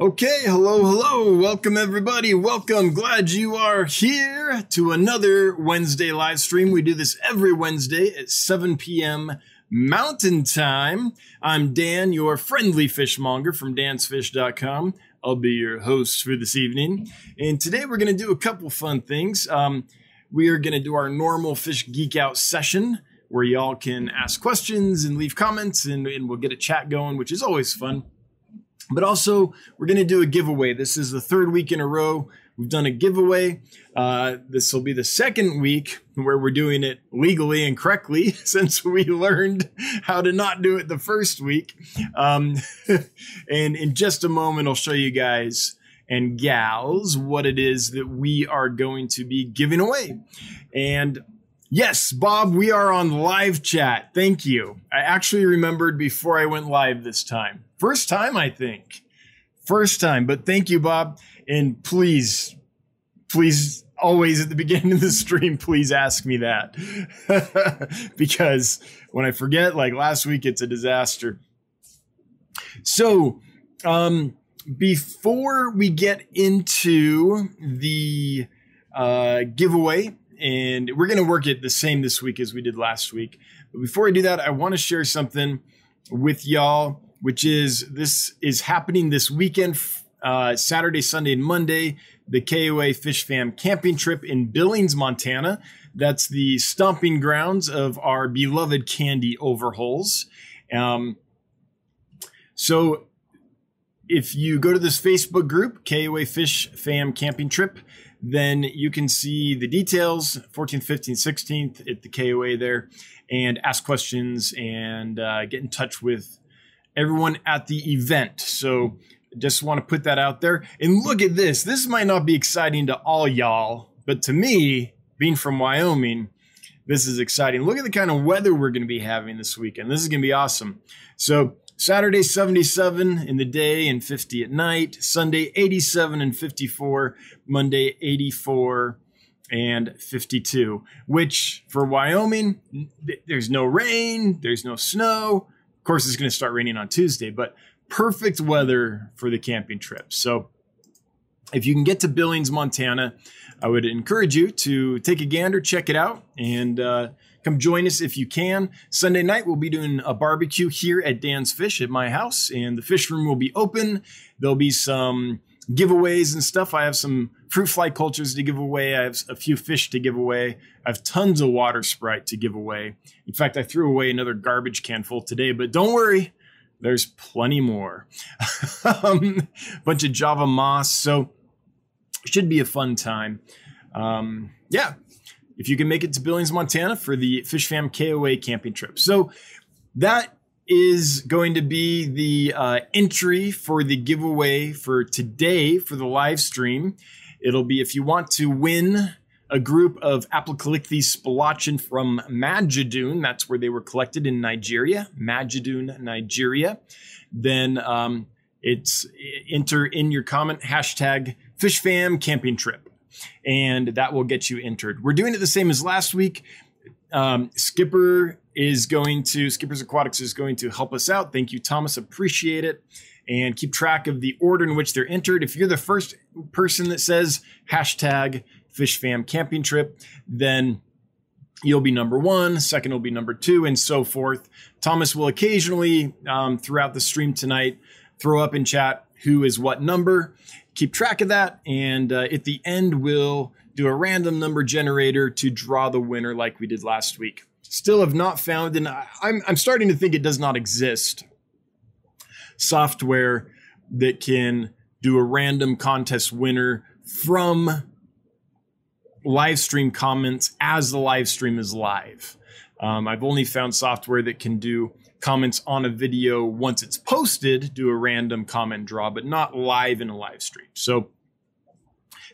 Okay, hello, welcome everybody, welcome, glad you are here to another Wednesday live stream. We do this every Wednesday at 7 p.m. Mountain Time. I'm Dan, your friendly fishmonger from Dan's Fish.com. I'll be your host for this evening. And today we're going to do a couple fun things. We are going to do our normal Fish Geek Out session where y'all can ask questions and leave comments and we'll get a chat going, which is always fun. But also, we're going to do a giveaway. This is the third week in a row we've done a giveaway. This will be the second week where we're doing it legally and correctly since we learned how to not do it the first week. And in just a moment, I'll show you guys and gals what it is that we are going to be giving away. And yes, Bob, we are on live chat. Thank you. I actually remembered before I went live this time. First time, I think. First time. But thank you, Bob. And please, please, always at the beginning of the stream, please ask me that. Because when I forget, like last week, it's a disaster. So before we get into the giveaway, and we're going to work it the same this week as we did last week. But before I do that, I want to share something with y'all, which is this is happening this weekend, Saturday, Sunday, and Monday, the KOA Fish Fam Camping Trip in Billings, Montana. That's the stomping grounds of our beloved Candy Overholes. So if you go to this Facebook group, KOA Fish Fam Camping Trip, then you can see the details, 14th, 15th, 16th at the KOA there, and ask questions and get in touch with everyone at the event. So just want to put that out there. And look at this. This might not be exciting to all y'all, but to me, being from Wyoming, this is exciting. Look at the kind of weather we're going to be having this weekend. This is going to be awesome. So Saturday, 77 in the day and 50 at night. Sunday, 87 and 54. Monday, 84 and 52, which for Wyoming, there's no rain. There's no snow. Of course, it's going to start raining on Tuesday, but perfect weather for the camping trip. So if you can get to Billings, Montana, I would encourage you to take a gander, check it out, and come join us if you can. Sunday night, we'll be doing a barbecue here at Dan's Fish at my house, and the fish room will be open. There'll be some giveaways and stuff. I have some fruit fly cultures to give away. I have a few fish to give away. I have tons of water sprite to give away. In fact, I threw away another garbage can full today, but don't worry, there's plenty more. Bunch of Java moss, so should be a fun time. Yeah. If you can make it to Billings, Montana for the Fish Fam KOA camping trip. So that is going to be the entry for the giveaway for today for the live stream. It'll be if you want to win a group of Aplocheilichthys spilauchen from Magidun. That's where they were collected in Nigeria, Magidun, Nigeria. Then it's enter in your comment, hashtag Fish Fam Camping Trip. And that will get you entered. We're doing it the same as last week. Skipper's Aquatics is going to help us out. Thank you, Thomas. Appreciate it. And keep track of the order in which they're entered. If you're the first person that says hashtag Fish Fam Camping Trip, then you'll be number one, second will be number two, and so forth. Thomas will occasionally, throughout the stream tonight, throw up in chat who is what number. Keep track of that, and at the end, we'll do a random number generator to draw the winner like we did last week. Still have not found, and I'm starting to think it does not exist, software that can do a random contest winner from live stream comments as the live stream is live. I've only found software that can do comments on a video once it's posted, do a random comment draw, but not live in a live stream. So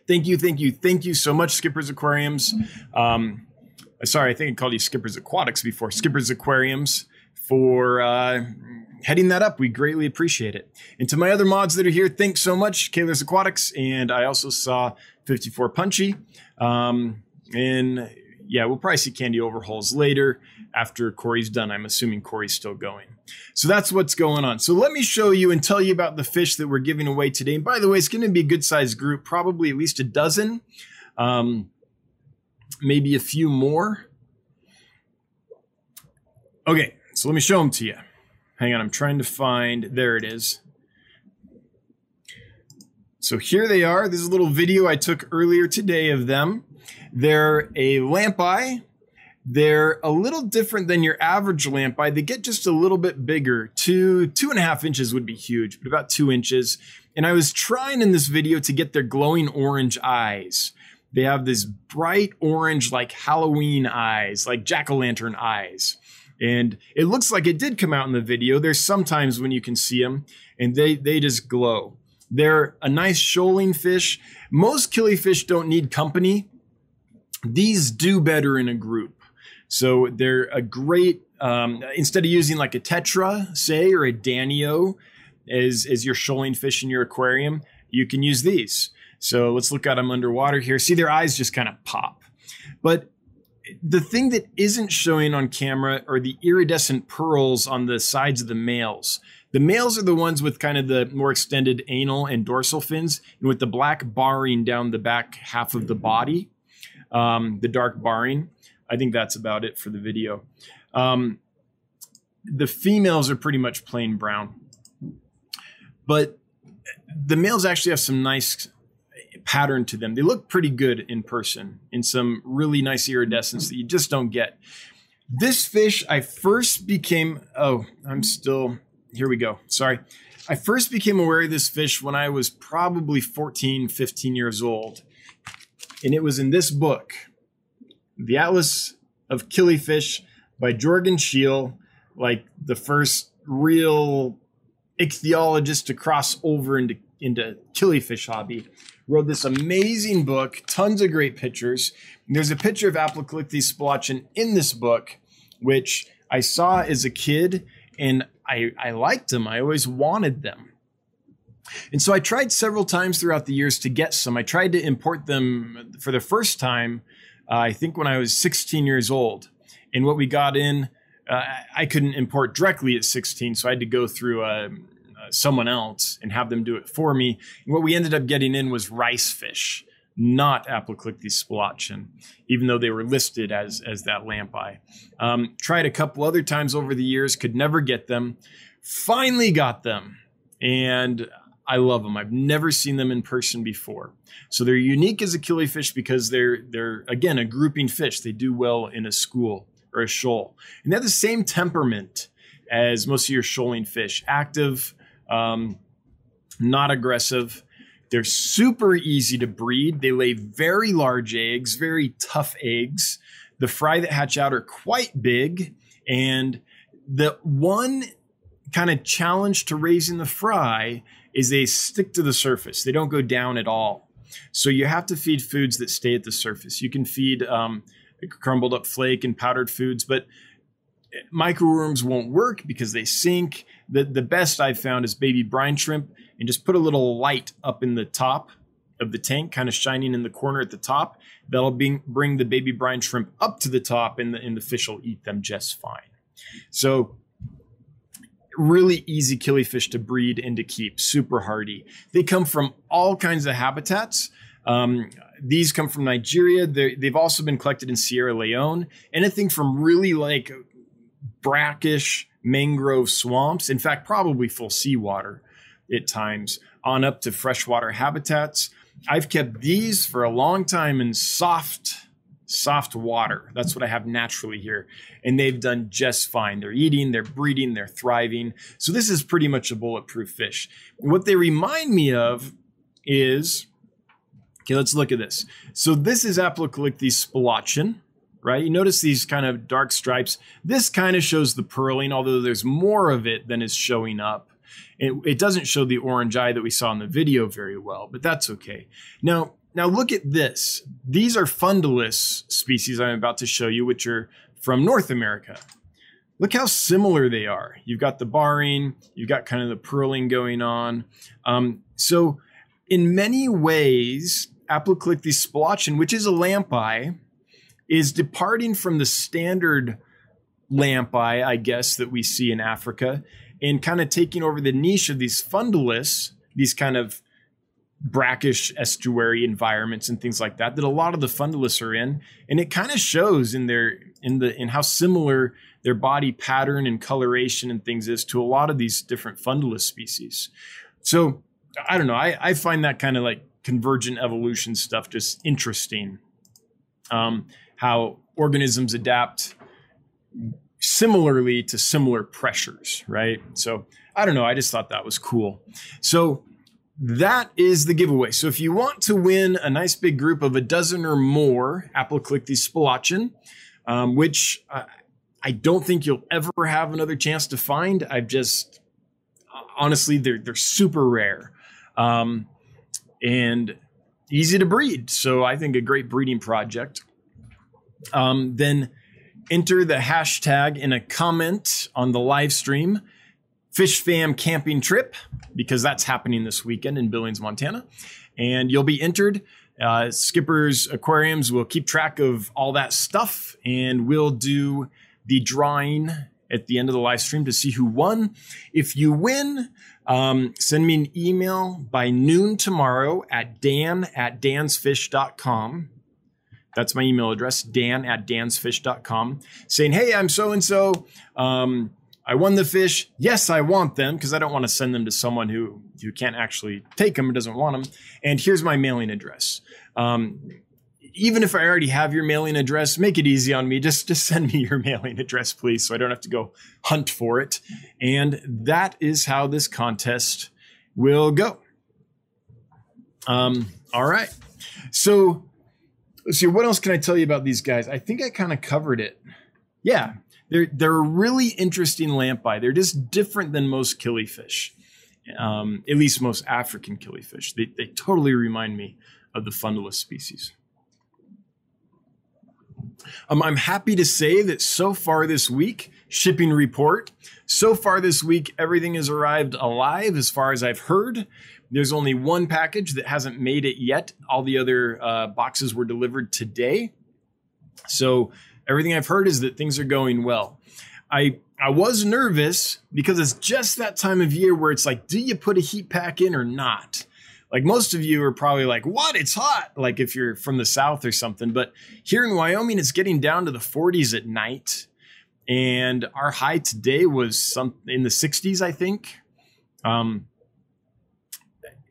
thank you so much, Skipper's Aquariums. Sorry, I think I called you Skipper's Aquatics before. Skipper's Aquariums for heading that up. We greatly appreciate it. And to my other mods that are here, thanks so much, Kayla's Aquatics. And I also saw 54 Punchy. And yeah, we'll probably see Candy Overholes later after Corey's done. I'm assuming Corey's still going. So that's what's going on. So let me show you and tell you about the fish that we're giving away today. And by the way, it's going to be a good sized group, probably at least a dozen, maybe a few more. Okay, so let me show them to you. Hang on, I'm trying to find, there it is. So here they are. This is a little video I took earlier today of them. They're a lamprey. They're a little different than your average lamprey. They get just a little bit bigger. 2.5 inches would be huge, but about 2 inches. And I was trying in this video to get their glowing orange eyes. They have this bright orange, like Halloween eyes, like jack-o'-lantern eyes. And it looks like it did come out in the video. There's sometimes when you can see them and they just glow. They're a nice shoaling fish. Most killifish don't need company. These do better in a group. So they're a great, instead of using like a tetra, say, or a danio as your shoaling fish in your aquarium, you can use these. So let's look at them underwater here. See, their eyes just kind of pop. But the thing that isn't showing on camera are the iridescent pearls on the sides of the males. The males are the ones with kind of the more extended anal and dorsal fins, and with the black barring down the back half of the body, the dark barring. I think that's about it for the video. The females are pretty much plain brown, but the males actually have some nice pattern to them. They look pretty good in person, in some really nice iridescence that you just don't get. This fish, I first became, here we go. Sorry. I first became aware of this fish when I was probably 14, 15 years old. And it was in this book, The Atlas of Killifish by Jorgen Scheel, like the first real ichthyologist to cross over into killifish hobby. Wrote this amazing book, tons of great pictures. And there's a picture of Aplocheilichthys spilauchen in this book, which I saw as a kid, and I liked them. I always wanted them. And so I tried several times throughout the years to get some. I tried to import them for the first time, I think when I was 16 years old. And what we got in, I couldn't import directly at 16. So I had to go through someone else and have them do it for me. And what we ended up getting in was rice fish, not Aplocheilichthys spilauchen, even though they were listed as that lamprey. Tried a couple other times over the years, could never get them. Finally got them, and I love them. I've never seen them in person before. So they're unique as a killifish because they're again, a grouping fish. They do well in a school or a shoal. And they have the same temperament as most of your shoaling fish. Active, not aggressive. They're super easy to breed. They lay very large eggs, very tough eggs. The fry that hatch out are quite big. And the one kind of challenge to raising the fry is they stick to the surface. They don't go down at all. So you have to feed foods that stay at the surface. You can feed crumbled up flake and powdered foods, but microworms won't work because they sink. The best I've found is baby brine shrimp, and just put a little light up in the top of the tank, kind of shining in the corner at the top. That'll bring the baby brine shrimp up to the top, and the fish will eat them just fine. So really easy killifish to breed and to keep, super hardy. They come from all kinds of habitats. These come from Nigeria. They've also been collected in Sierra Leone. Anything from really like brackish mangrove swamps, in fact, probably full seawater at times, on up to freshwater habitats. I've kept these for a long time in soft water. That's what I have naturally here. And they've done just fine. They're eating, they're breeding, they're thriving. So this is pretty much a bulletproof fish. What they remind me of is, okay, let's look at this. So this is Aplocheilichthys spilauchen, right? You notice these kind of dark stripes. This kind of shows the pearling, although there's more of it than is showing up. It doesn't show the orange eye that we saw in the video very well, but that's okay. Now look at this. These are Fundulus species I'm about to show you, which are from North America. Look how similar they are. You've got the barring, you've got kind of the pearling going on. So in many ways, Aplocheilichthys spilauchen, which is a lamprey, is departing from the standard lamprey, I guess, that we see in Africa, and kind of taking over the niche of these Fundulus, these kind of brackish estuary environments and things like that, that a lot of the Fundulus are in. And it kind of shows in their, in how similar their body pattern and coloration and things is to a lot of these different Fundulus species. So I don't know. I find that kind of like convergent evolution stuff just interesting. How organisms adapt similarly to similar pressures, right? So I don't know. I just thought that was cool. So that is the giveaway. So if you want to win a nice big group of a dozen or more Aplocheilichthys spilauchen, which I don't think you'll ever have another chance to find. I've just, honestly, they're super rare and easy to breed. So I think a great breeding project. Then enter the hashtag in a comment on the live stream, Fish Fam Camping Trip, because that's happening this weekend in Billings, Montana, and you'll be entered. Skipper's Aquariums will keep track of all that stuff, and we'll do the drawing at the end of the live stream to see who won. If you win, send me an email by noon tomorrow at dan@dansfish.com. That's my email address, dan@dansfish.com, saying, hey, I'm so-and-so. I won the fish. Yes, I want them, because I don't want to send them to someone who can't actually take them or doesn't want them. And here's my mailing address. Even if I already have your mailing address, make it easy on me. Just send me your mailing address, please, so I don't have to go hunt for it. And that is how this contest will go. All right. So let's see. What else can I tell you about these guys? I think I kind of covered it. Yeah. They're a really interesting lamprey. They're just different than most killifish, at least most African killifish. They totally remind me of the Fundulus species. I'm happy to say that so far this week, shipping report, so far this week, everything has arrived alive as far as I've heard. There's only one package that hasn't made it yet. All the other boxes were delivered today. So everything I've heard is that things are going well. I was nervous because it's just that time of year where it's like, do you put a heat pack in or not? Like most of you are probably like, what? It's hot. Like if you're from the South or something. But here in Wyoming, it's getting down to the 40s at night. And our high today was something in the 60s, I think.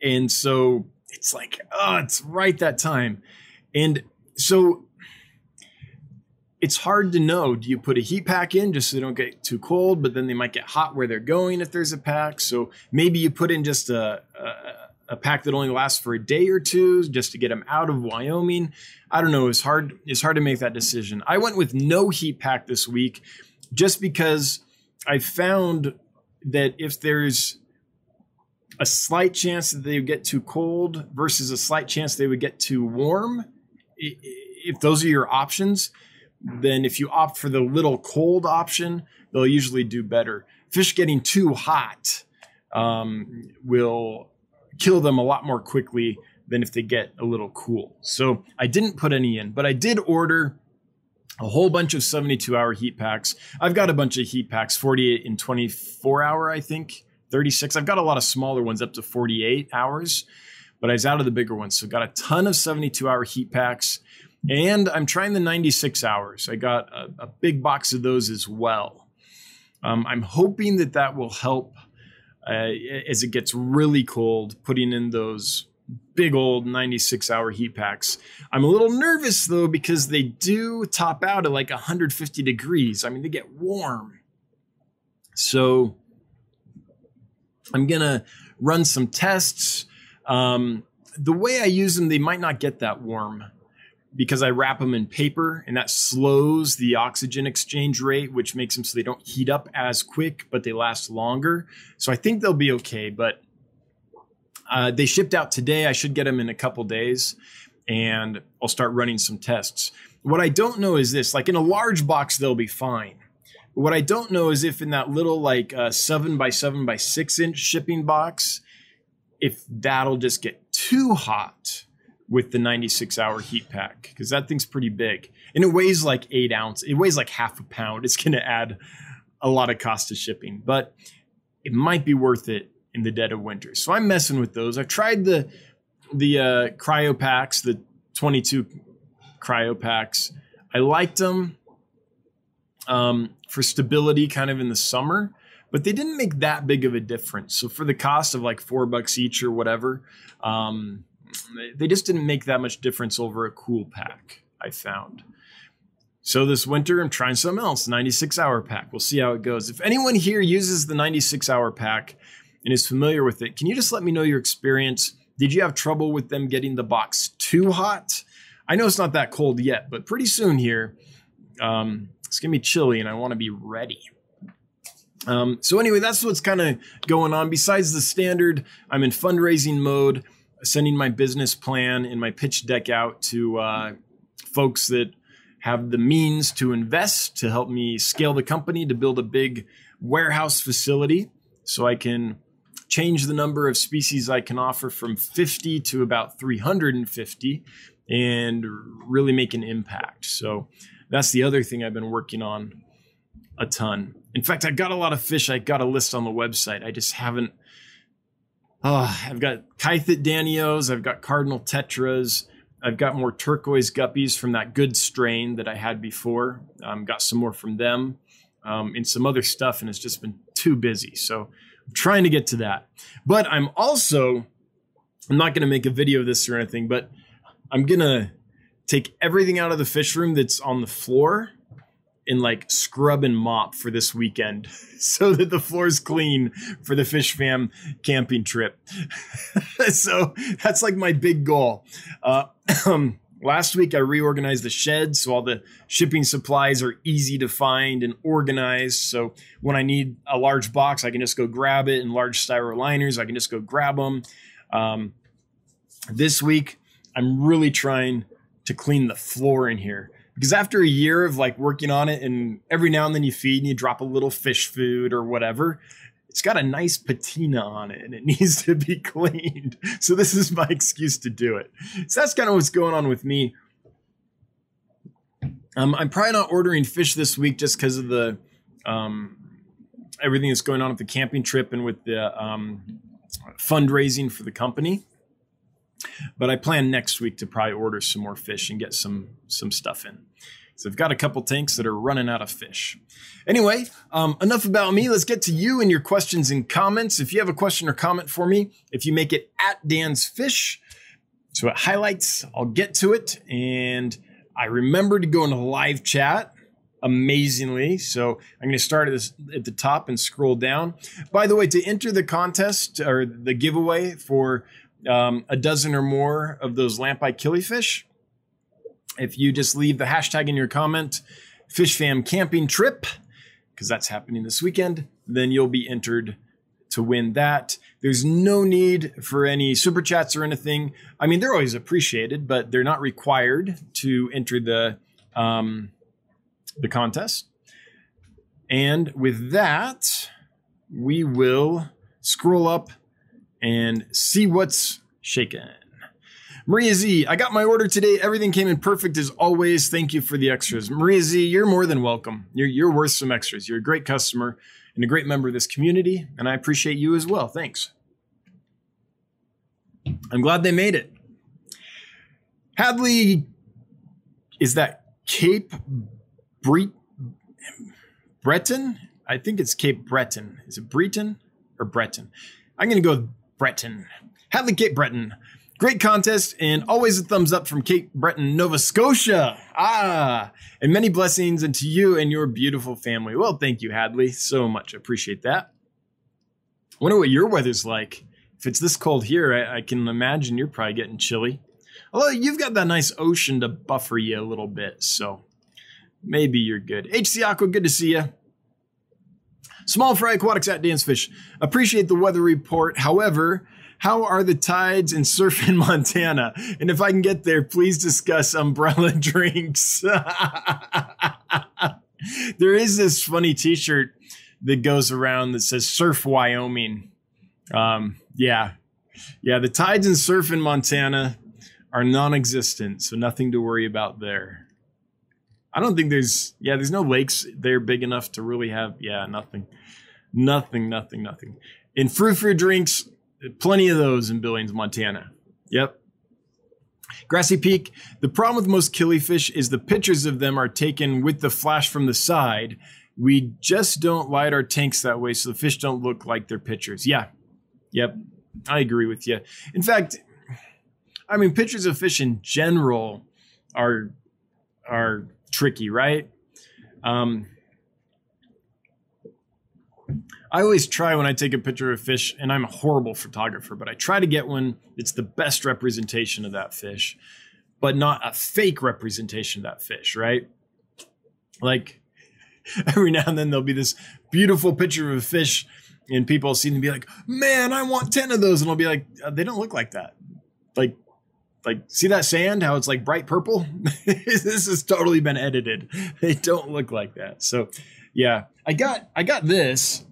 And so it's like, oh, it's right that time. And so it's hard to know. Do you put a heat pack in just so they don't get too cold, but then they might get hot where they're going if there's a pack. So maybe you put in just a pack that only lasts for a day or two just to get them out of Wyoming. I don't know. It's hard to make that decision. I went with no heat pack this week just because I found that if there's a slight chance that they would get too cold versus a slight chance they would get too warm, if those are your options, then if you opt for the little cold option, they'll usually do better. Fish getting too hot will kill them a lot more quickly than if they get a little cool. So I didn't put any in, but I did order a whole bunch of 72-hour heat packs. I've got a bunch of heat packs, 48 and 24-hour, I think, 36. I've got a lot of smaller ones up to 48 hours, but I was out of the bigger ones. So got a ton of 72-hour heat packs. And I'm trying the 96 hours. I got a big box of those as well. I'm hoping that will help as it gets really cold, putting in those big old 96-hour heat packs. I'm a little nervous, though, because they do top out at like 150 degrees. I mean, they get warm. So I'm going to run some tests. The way I use them, they might not get that warm, because I wrap them in paper, and that slows the oxygen exchange rate, which makes them so they don't heat up as quick, but they last longer. So I think they'll be okay, but they shipped out today. I should get them in a couple days, and I'll start running some tests. What I don't know is this, like in a large box, they'll be fine. But what I don't know is if in that little like 7 by 7 by 6 inch shipping box, if that'll just get too hot with the 96-hour heat pack, because that thing's pretty big. And it weighs like 8 ounces. It weighs like half a pound. It's going to add a lot of cost to shipping, but it might be worth it in the dead of winter. So I'm messing with those. I've tried the cryo packs, the 22 cryo packs. I liked them for stability kind of in the summer, but they didn't make that big of a difference. So for the cost of like $4 each or whatever, they just didn't make that much difference over a cool pack, I found. So this winter, I'm trying something else, 96-hour pack. We'll see how it goes. If anyone here uses the 96-hour pack and is familiar with it, can you just let me know your experience? Did you have trouble with them getting the box too hot? I know it's not that cold yet, but pretty soon here, it's going to be chilly and I want to be ready. So anyway, that's what's kind of going on. Besides the standard, I'm in fundraising mode, sending my business plan and my pitch deck out to folks that have the means to invest to help me scale the company, to build a big warehouse facility so I can change the number of species I can offer from 50 to about 350 and really make an impact. So that's the other thing I've been working on a ton. In fact, I've got a lot of fish. I got a list on the website. I just haven't. I've got Kythidanios. I've got Cardinal Tetras. I've got more turquoise guppies from that good strain that I had before. Got some more from them and some other stuff, and it's just been too busy. So I'm trying to get to that. But I'm also, I'm not going to make a video of this or anything, but I'm going to take everything out of the fish room that's on the floor and like scrub and mop for this weekend so that the floor's clean for the Fish Fam camping trip. So that's like my big goal. Last week I reorganized the shed, so all the shipping supplies are easy to find and organized. So when I need a large box, I can just go grab it, and large styro liners, I can just go grab them. This week I'm really trying to clean the floor in here, because after a year of like working on it, and every now and then you feed and you drop a little fish food or whatever, it's got a nice patina on it and it needs to be cleaned. So this is my excuse to do it. So that's kind of what's going on with me. I'm probably not ordering fish this week just because of the everything that's going on with the camping trip and with the fundraising for the company. But I plan next week to probably order some more fish and get some stuff in. So I've got a couple tanks that are running out of fish. Anyway, enough about me. Let's get to you and your questions and comments. If you have a question or comment for me, if you make it at Dan's Fish, so it highlights, I'll get to it. And I remember to go into live chat, amazingly. So I'm going to start at the top and scroll down. By the way, to enter the contest or the giveaway for a dozen or more of those lamp-eyed killifish, if you just leave the hashtag in your comment, Fish Fam Camping Trip, because that's happening this weekend, then you'll be entered to win that. There's no need for any super chats or anything. I mean, they're always appreciated, but they're not required to enter the contest. And with that, we will scroll up and see what's shaking. Maria Z, I got my order today. Everything came in perfect as always. Thank you for the extras. Maria Z, you're more than welcome. You're worth some extras. You're a great customer and a great member of this community, and I appreciate you as well. Thanks. I'm glad they made it. Hadley, is that Cape Breton? I think it's Cape Breton. Is it Breton or Breton? I'm going to go with Breton. Hadley Cape Breton. Great contest, and always a thumbs up from Cape Breton, Nova Scotia. And many blessings and to you and your beautiful family. Well, thank you, Hadley, so much. I appreciate that. I wonder what your weather's like. If it's this cold here, I can imagine you're probably getting chilly. Although you've got that nice ocean to buffer you a little bit, so maybe you're good. HC Aqua, good to see you. Small Fry Aquatics at Dan's Fish. Appreciate the weather report. However, how are the tides and surf in Montana? And if I can get there, please discuss umbrella drinks. There is this funny t-shirt that goes around that says Surf Wyoming. The tides and surf in Montana are non-existent, so nothing to worry about there. I don't think there's no lakes there big enough to really have, nothing. And fruit drinks, plenty of those in Billings, Montana. Yep. Grassy Peak, the problem with most killifish is the pictures of them are taken with the flash from the side. We just don't light our tanks that way, so the fish don't look like their pictures. Yeah. Yep. I agree with you. In fact, I mean, pictures of fish in general are tricky, right? I always try when I take a picture of a fish, and I'm a horrible photographer, but I try to get one that's the best representation of that fish, but not a fake representation of that fish, right? Like every now and then there'll be this beautiful picture of a fish and people see them and be like, man, I want 10 of those. And I'll be like, they don't look like that. Like, see that sand, how it's like bright purple? This has totally been edited. They don't look like that. So yeah, I got this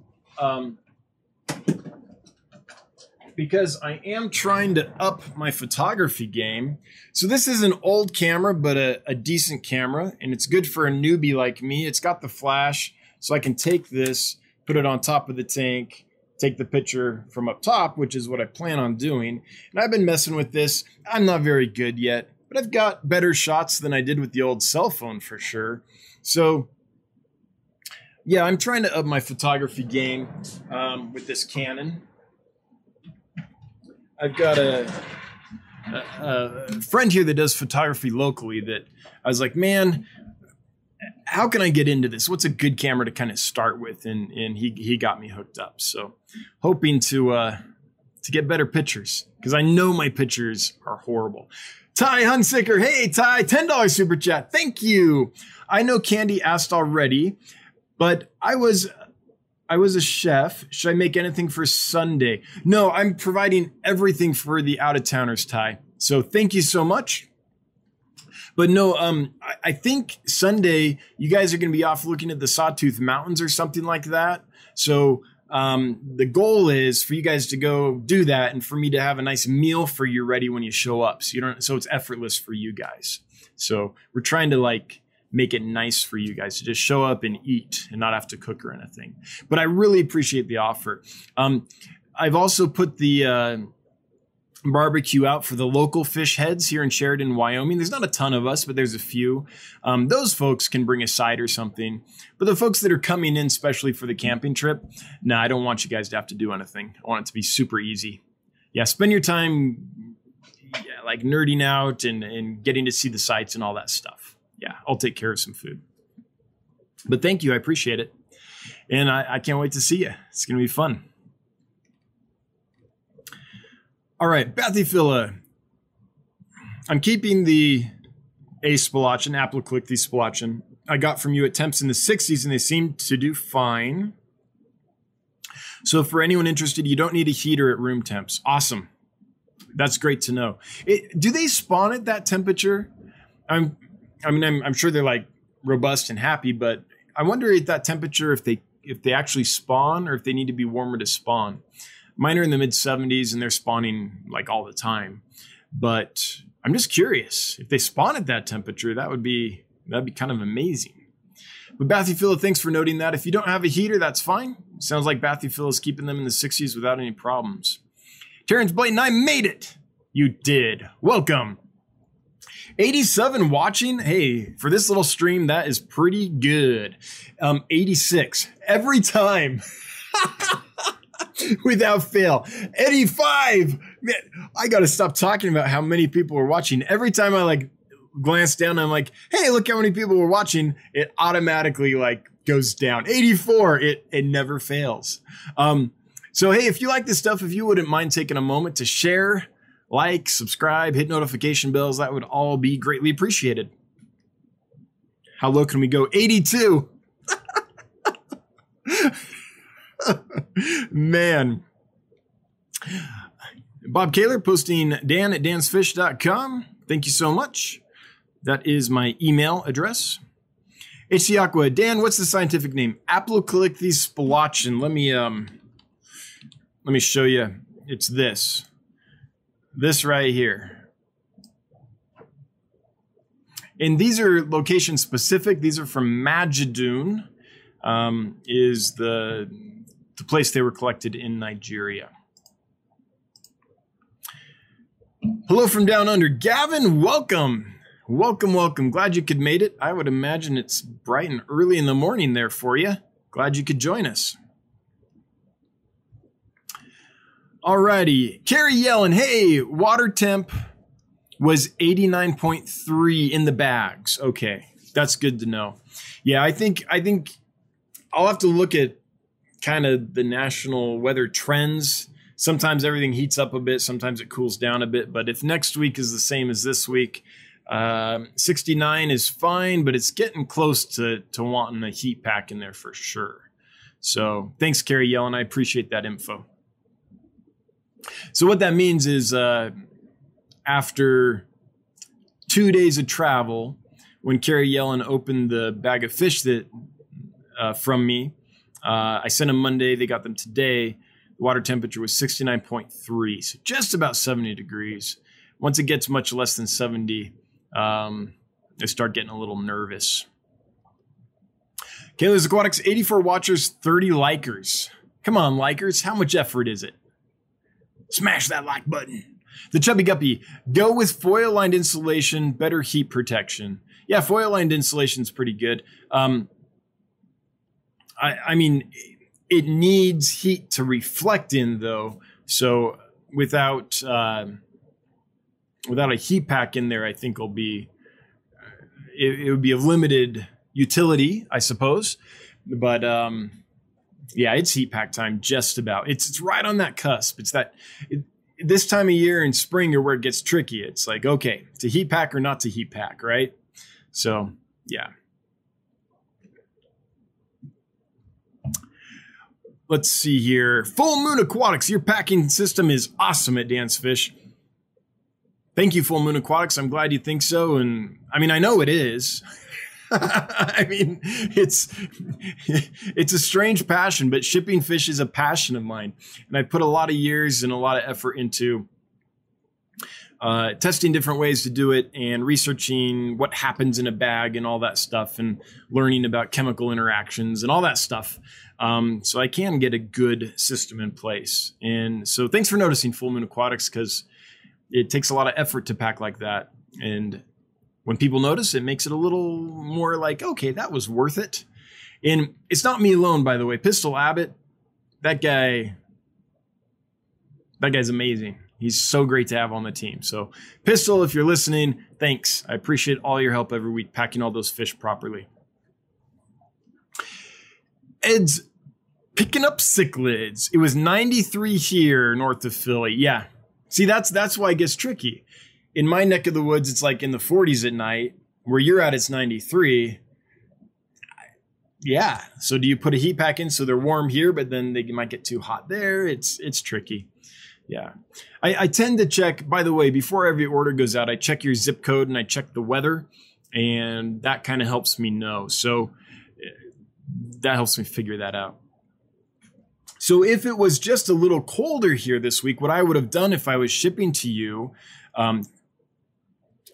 because I am trying to up my photography game. So this is an old camera, but a decent camera, and it's good for a newbie like me. It's got the flash, so I can take this, put it on top of the tank, take the picture from up top, which is what I plan on doing. And I've been messing with this. I'm not very good yet, but I've got better shots than I did with the old cell phone for sure. So yeah, I'm trying to up my photography game with this Canon. I've got a friend here that does photography locally that I was like, man, how can I get into this? What's a good camera to kind of start with? And he got me hooked up. So hoping to get better pictures, because I know my pictures are horrible. Ty Hunsicker. Hey, Ty, $10 super chat. Thank you. I know Candy asked already, but I was a chef. Should I make anything for Sunday? No, I'm providing everything for the out-of-towners, Ty. So thank you so much. But no, I think Sunday you guys are going to be off looking at the Sawtooth Mountains or something like that. So the goal is for you guys to go do that and for me to have a nice meal for you ready when you show up. So it's effortless for you guys. So we're trying to like make it nice for you guys to just show up and eat and not have to cook or anything. But I really appreciate the offer. I've also put the barbecue out for the local fish heads here in Sheridan, Wyoming. There's not a ton of us, but there's a few. Those folks can bring a side or something. But the folks that are coming in, especially for the camping trip, I don't want you guys to have to do anything. I want it to be super easy. Yeah, spend your time like nerding out and getting to see the sights and all that stuff. Yeah, I'll take care of some food. But thank you. I appreciate it. And I can't wait to see you. It's going to be fun. All right, Bathyphila. I'm keeping the A. spilauchen, Aplocheilichthys spilauchen. I got from you at temps in the 60s, and they seem to do fine. So for anyone interested, you don't need a heater at room temps. Awesome. That's great to know. Do they spawn at that temperature? I'm sure they're like robust and happy, but I wonder at that temperature if they actually spawn or if they need to be warmer to spawn. Mine are in the mid 70s and they're spawning like all the time, but I'm just curious if they spawn at that temperature. That'd be kind of amazing. But Bathyphila, thanks for noting that. If you don't have a heater, that's fine. Sounds like Bathyphila is keeping them in the 60s without any problems. Terrence Blayton, I made it. You did. Welcome. 87 watching. Hey, for this little stream, that is pretty good. 86 every time without fail. 85. Man, I got to stop talking about how many people are watching. Every time I like glance down, I'm like, hey, look how many people were watching. It automatically like goes down. 84. It never fails. So, hey, if you like this stuff, if you wouldn't mind taking a moment to share, like, subscribe, hit notification bells. That would all be greatly appreciated. How low can we go? 82. Man. Bob Kaler posting Dan at dansfish.com. Thank you so much. That is my email address. HC Aqua. Dan, what's the scientific name? Aplocheilichthys spilauchen. Let me show you. It's this. This right here. And these are location specific. These are from Magidun, is the place they were collected in Nigeria. Hello from down under. Gavin, welcome. Welcome, welcome. Glad you could made it. I would imagine it's bright and early in the morning there for you. Glad you could join us. Alrighty. Carrie yelling, hey, water temp was 89.3 in the bags. Okay. That's good to know. Yeah, I think I'll have to look at kind of the national weather trends. Sometimes everything heats up a bit. Sometimes it cools down a bit. But if next week is the same as this week, 69 is fine, but it's getting close to wanting a heat pack in there for sure. So thanks, Carrie Yellen. I appreciate that info. So what that means is after 2 days of travel, when Carrie Yellen opened the bag of fish that from me, I sent them Monday. They got them today. The water temperature was 69.3, so just about 70 degrees. Once it gets much less than 70, they start getting a little nervous. Kayla's Aquatics, 84 watchers, 30 likers. Come on, likers. How much effort is it? Smash that like button. The Chubby Guppy, go with foil-lined insulation, better heat protection. Yeah, foil-lined insulation's pretty good. I mean, it needs heat to reflect in, though. So without a heat pack in there, I think will be it would be of limited utility, I suppose. But yeah, it's heat pack time just about. It's right on that cusp. It's that this time of year in spring are where it gets tricky. It's like, okay, to heat pack or not to heat pack, right? So yeah. Let's see here. Full Moon Aquatics, your packing system is awesome at Dan's Fish. Thank you, Full Moon Aquatics. I'm glad you think so. And I mean, I know it is. I mean, it's a strange passion, but shipping fish is a passion of mine. And I put a lot of years and a lot of effort into testing different ways to do it and researching what happens in a bag and all that stuff and learning about chemical interactions and all that stuff. So I can get a good system in place. And so thanks for noticing, Full Moon Aquatics, because it takes a lot of effort to pack like that. And when people notice, it makes it a little more like, okay, that was worth it. And it's not me alone, by the way. Pistol Abbott, that guy's amazing. He's so great to have on the team. So Pistol, if you're listening, thanks. I appreciate all your help every week packing all those fish properly. Ed's picking up cichlids. It was 93 here north of Philly. Yeah. See, that's why it gets tricky. In my neck of the woods, it's like in the 40s at night. Where you're at, it's 93. Yeah. So do you put a heat pack in so they're warm here, but then they might get too hot there? It's tricky. Yeah. I tend to check, by the way, before every order goes out, I check your zip code and I check the weather. And that kind of helps me know. So that helps me figure that out. So if it was just a little colder here this week, what I would have done if I was shipping to you,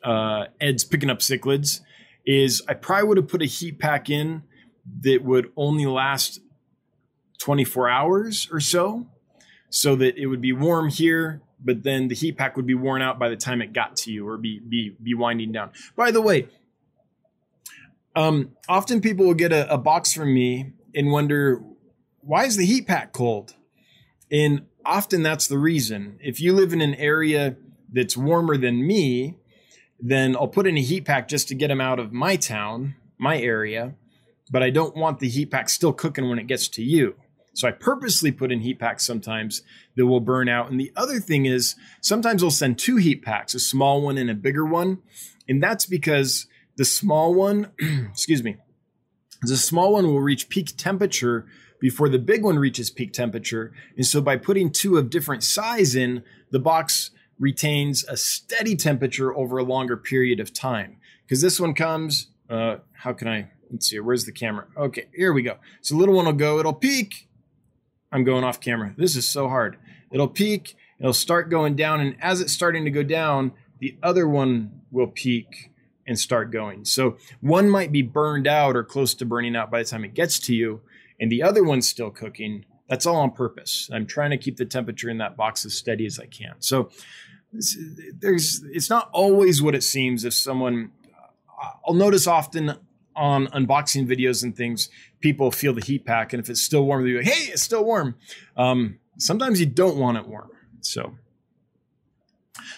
Ed's picking up cichlids, is I probably would have put a heat pack in that would only last 24 hours or so that it would be warm here, but then the heat pack would be worn out by the time it got to you or be winding down. By the way, often people will get a box from me and wonder, why is the heat pack cold? And often that's the reason. If you live in an area that's warmer than me, then I'll put in a heat pack just to get them out of my town, my area, but I don't want the heat pack still cooking when it gets to you. So I purposely put in heat packs sometimes that will burn out. And the other thing is sometimes I'll send two heat packs, a small one and a bigger one. And that's because the small one, the small one will reach peak temperature before the big one reaches peak temperature. And so by putting two of different size in, the box retains a steady temperature over a longer period of time. Because this one comes, let's see, where's the camera? Okay, here we go. So the little one will go, it'll peak. I'm going off camera. This is so hard. It'll peak, it'll start going down. And as it's starting to go down, the other one will peak. and start going. So one might be burned out or close to burning out by the time it gets to you, and the other one's still cooking. That's all on purpose. I'm trying to keep the temperature in that box as steady as I can. So it's not always what it seems. If someone, I'll notice often on unboxing videos and things, people feel the heat pack, and if it's still warm, they're like, hey, it's still warm. Sometimes you don't want it warm. So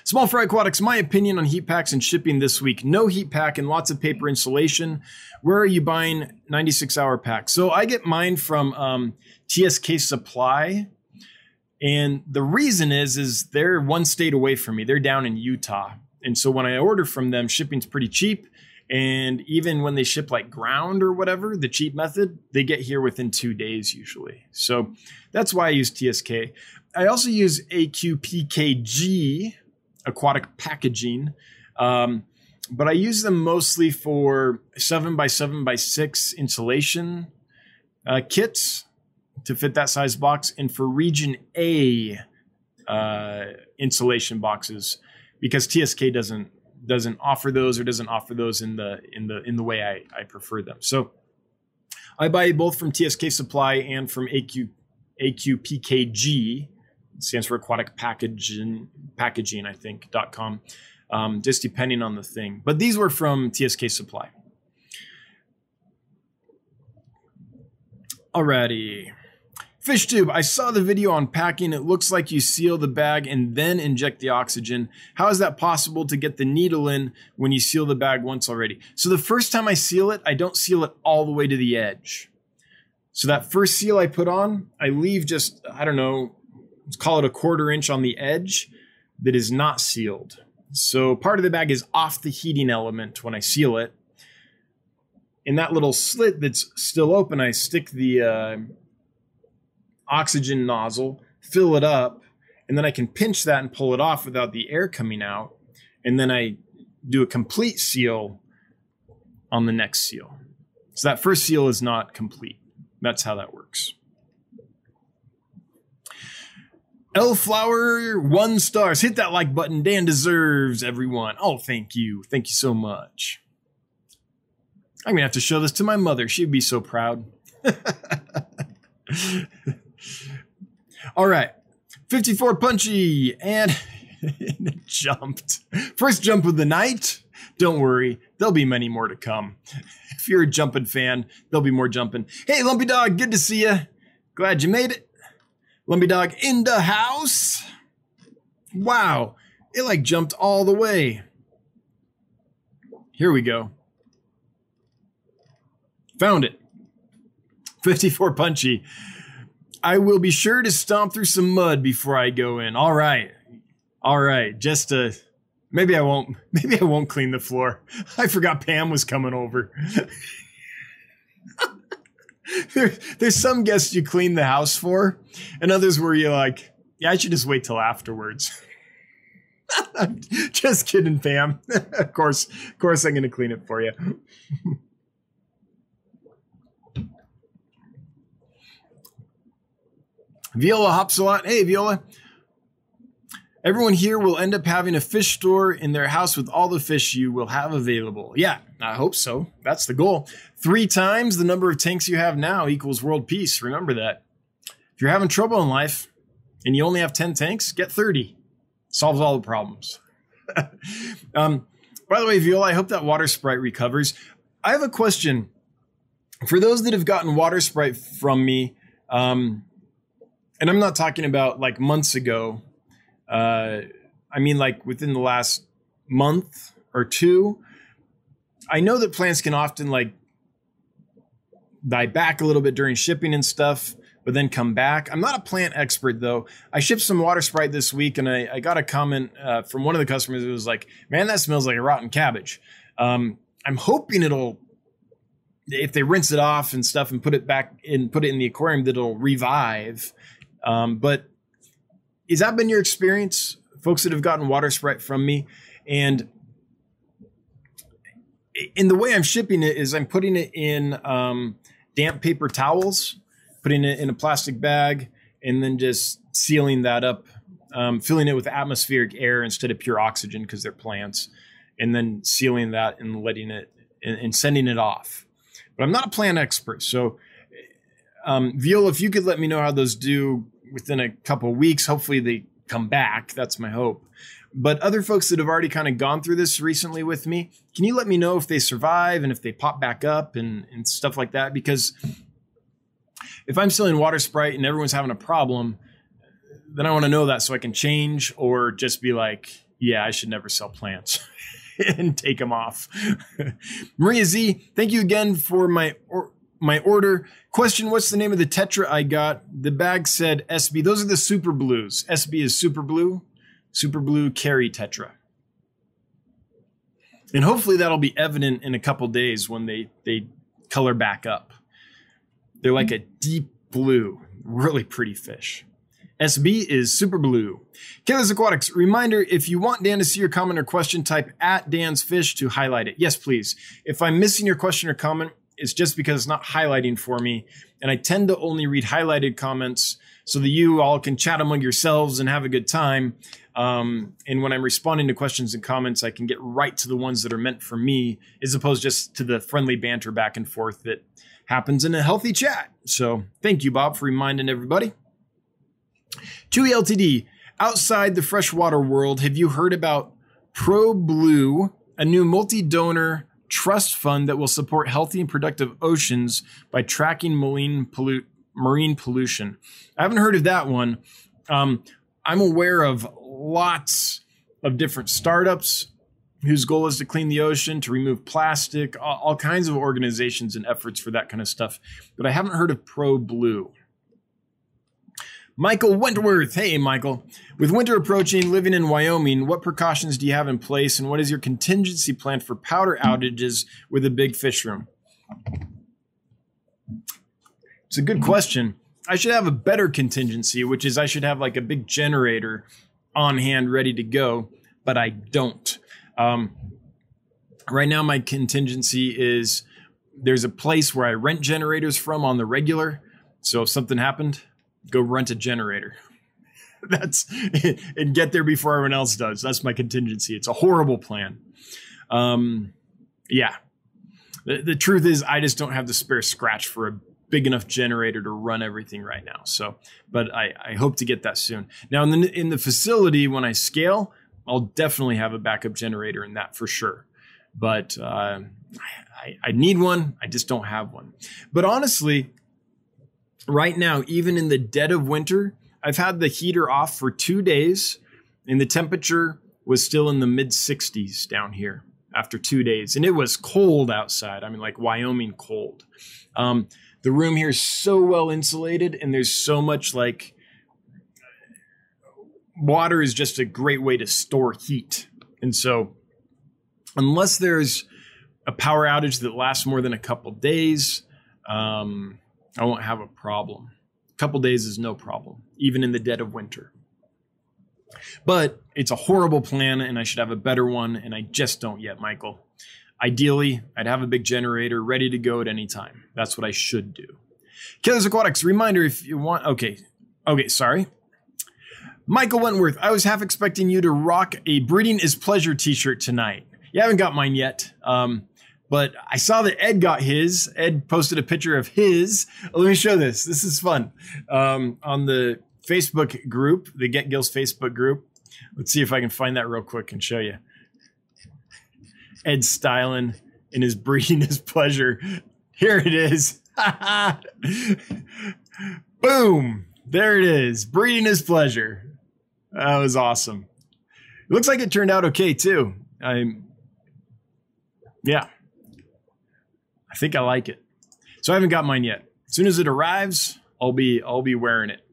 Small Fry Aquatics, my opinion on heat packs and shipping this week. No heat pack and lots of paper insulation. Where are you buying 96-hour packs? So I get mine from TSK Supply. And the reason is they're one state away from me. They're down in Utah. And so when I order from them, shipping's pretty cheap. And even when they ship like ground or whatever, the cheap method, they get here within 2 days usually. So that's why I use TSK. I also use AQPKG, Aquatic Packaging, but I use them mostly for 7x7x6 insulation kits to fit that size box, and for Region A insulation boxes, because TSK doesn't offer those, or doesn't offer those in the way I prefer them. So I buy both from TSK Supply and from AQPKG. It stands for Aquatic Packaging, I think, .com, just depending on the thing. But these were from TSK Supply. Alrighty. FishTube, I saw the video on packing. It looks like you seal the bag and then inject the oxygen. How is that possible to get the needle in when you seal the bag once already? So the first time I seal it, I don't seal it all the way to the edge. So that first seal I put on, I leave just, I don't know, let's call it a 1/4 inch on the edge that is not sealed. So part of the bag is off the heating element when I seal it. In that little slit that's still open, I stick the oxygen nozzle, fill it up, and then I can pinch that and pull it off without the air coming out. And then I do a complete seal on the next seal. So that first seal is not complete. That's how that works. Elflower, 1 star. Hit that like button. Dan deserves everyone. Oh, thank you. Thank you so much. I'm going to have to show this to my mother. She'd be so proud. All right, 54 Punchy, and it jumped. First jump of the night. Don't worry, there'll be many more to come. If you're a jumping fan, there'll be more jumping. Hey, Lumpy Dog, good to see you. Glad you made it. Lumpy Dog in the house. Wow, it like jumped all the way. Here we go. Found it. 54 Punchy. I will be sure to stomp through some mud before I go in. All right. All right. Just maybe I won't clean the floor. I forgot Pam was coming over. There's some guests you clean the house for, and others where you're like, yeah, I should just wait till afterwards. Just kidding, Pam. Of course I'm going to clean it for you. Viola hops a lot. Hey, Viola. Everyone here will end up having a fish store in their house with all the fish you will have available. Yeah, I hope so. That's the goal. 3 times the number of tanks you have now equals world peace. Remember that. If you're having trouble in life and you only have 10 tanks, get 30. Solves all the problems. By the way, Viola, I hope that water sprite recovers. I have a question. For those that have gotten water sprite from me, and I'm not talking about like months ago. I mean, like within the last month or two. I know that plants can often like die back a little bit during shipping and stuff, but then come back. I'm not a plant expert though. I shipped some water sprite this week, and I got a comment from one of the customers. It was like, man, that smells like a rotten cabbage. I'm hoping it'll, if they rinse it off and stuff and put it back and put it in the aquarium, that it'll revive. But has that been your experience, folks that have gotten water sprite from me? And in the way I'm shipping it is I'm putting it in damp paper towels, putting it in a plastic bag, and then just sealing that up, filling it with atmospheric air instead of pure oxygen because they're plants, and then sealing that and letting it and sending it off. But I'm not a plant expert. So Viola, if you could let me know how those do within a couple of weeks, hopefully they come back. That's my hope. But other folks that have already kind of gone through this recently with me, can you let me know if they survive and if they pop back up and stuff like that? Because if I'm selling Water Sprite and everyone's having a problem, then I want to know that so I can change or just be like, yeah, I should never sell plants and take them off. Maria Z, thank you again for my order. Question, what's the name of the Tetra I got? The bag said SB. Those are the Super Blues. SB is Super Blue. Super Blue Carry Tetra. And hopefully that'll be evident in a couple days when they color back up. They're like a deep blue, really pretty fish. SB is Super Blue. Skipper's Aquatics, reminder, if you want Dan to see your comment or question, type @DansFish to highlight it. Yes, please. If I'm missing your question or comment, it's just because it's not highlighting for me. And I tend to only read highlighted comments so that you all can chat among yourselves and have a good time. And when I'm responding to questions and comments, I can get right to the ones that are meant for me, as opposed just to the friendly banter back and forth that happens in a healthy chat. So thank you, Bob, for reminding everybody. 2E Ltd. Outside the freshwater world, have you heard about ProBlue, a new multi-donor trust fund that will support healthy and productive oceans by tracking marine pollution? I haven't heard of that one. I'm aware of lots of different startups whose goal is to clean the ocean, to remove plastic, all kinds of organizations and efforts for that kind of stuff. But I haven't heard of ProBlue. Michael Wentworth. Hey, Michael. With winter approaching, living in Wyoming, what precautions do you have in place, and what is your contingency plan for powder outages with a big fish room? It's a good question. I should have a better contingency, which is I should have like a big generator on hand ready to go, but I don't. Right now, my contingency is there's a place where I rent generators from on the regular. So if something happened, go rent a generator. And get there before everyone else does. That's my contingency. It's a horrible plan. Yeah. The truth is I just don't have the spare scratch for a big enough generator to run everything right now. So, but I hope to get that soon. Now in the facility, when I scale, I'll definitely have a backup generator in that for sure. But, I need one. I just don't have one. But honestly, right now, even in the dead of winter, I've had the heater off for 2 days and the temperature was still in the mid-60s down here after 2 days. And it was cold outside. I mean, like Wyoming cold. The room here is so well insulated and there's so much like water is just a great way to store heat. And so unless there's a power outage that lasts more than a couple days, I won't have a problem. A couple days is no problem, even in the dead of winter. But it's a horrible plan and I should have a better one. And I just don't yet, Michael. Ideally, I'd have a big generator ready to go at any time. That's what I should do. Skipper's Aquatics, reminder if you want. Okay, sorry. Michael Wentworth, I was half expecting you to rock a Breeding is Pleasure t-shirt tonight. You haven't got mine yet. But I saw that Ed got his. Ed posted a picture of his. Let me show this. This is fun. On the Facebook group, the Get Gills Facebook group. Let's see if I can find that real quick and show you. Ed styling in his Breeding is Pleasure. Here it is. Boom. There it is. Breeding is Pleasure. That was awesome. It looks like it turned out okay too. Yeah. I think I like it. So I haven't got mine yet. As soon as it arrives, I'll be wearing it.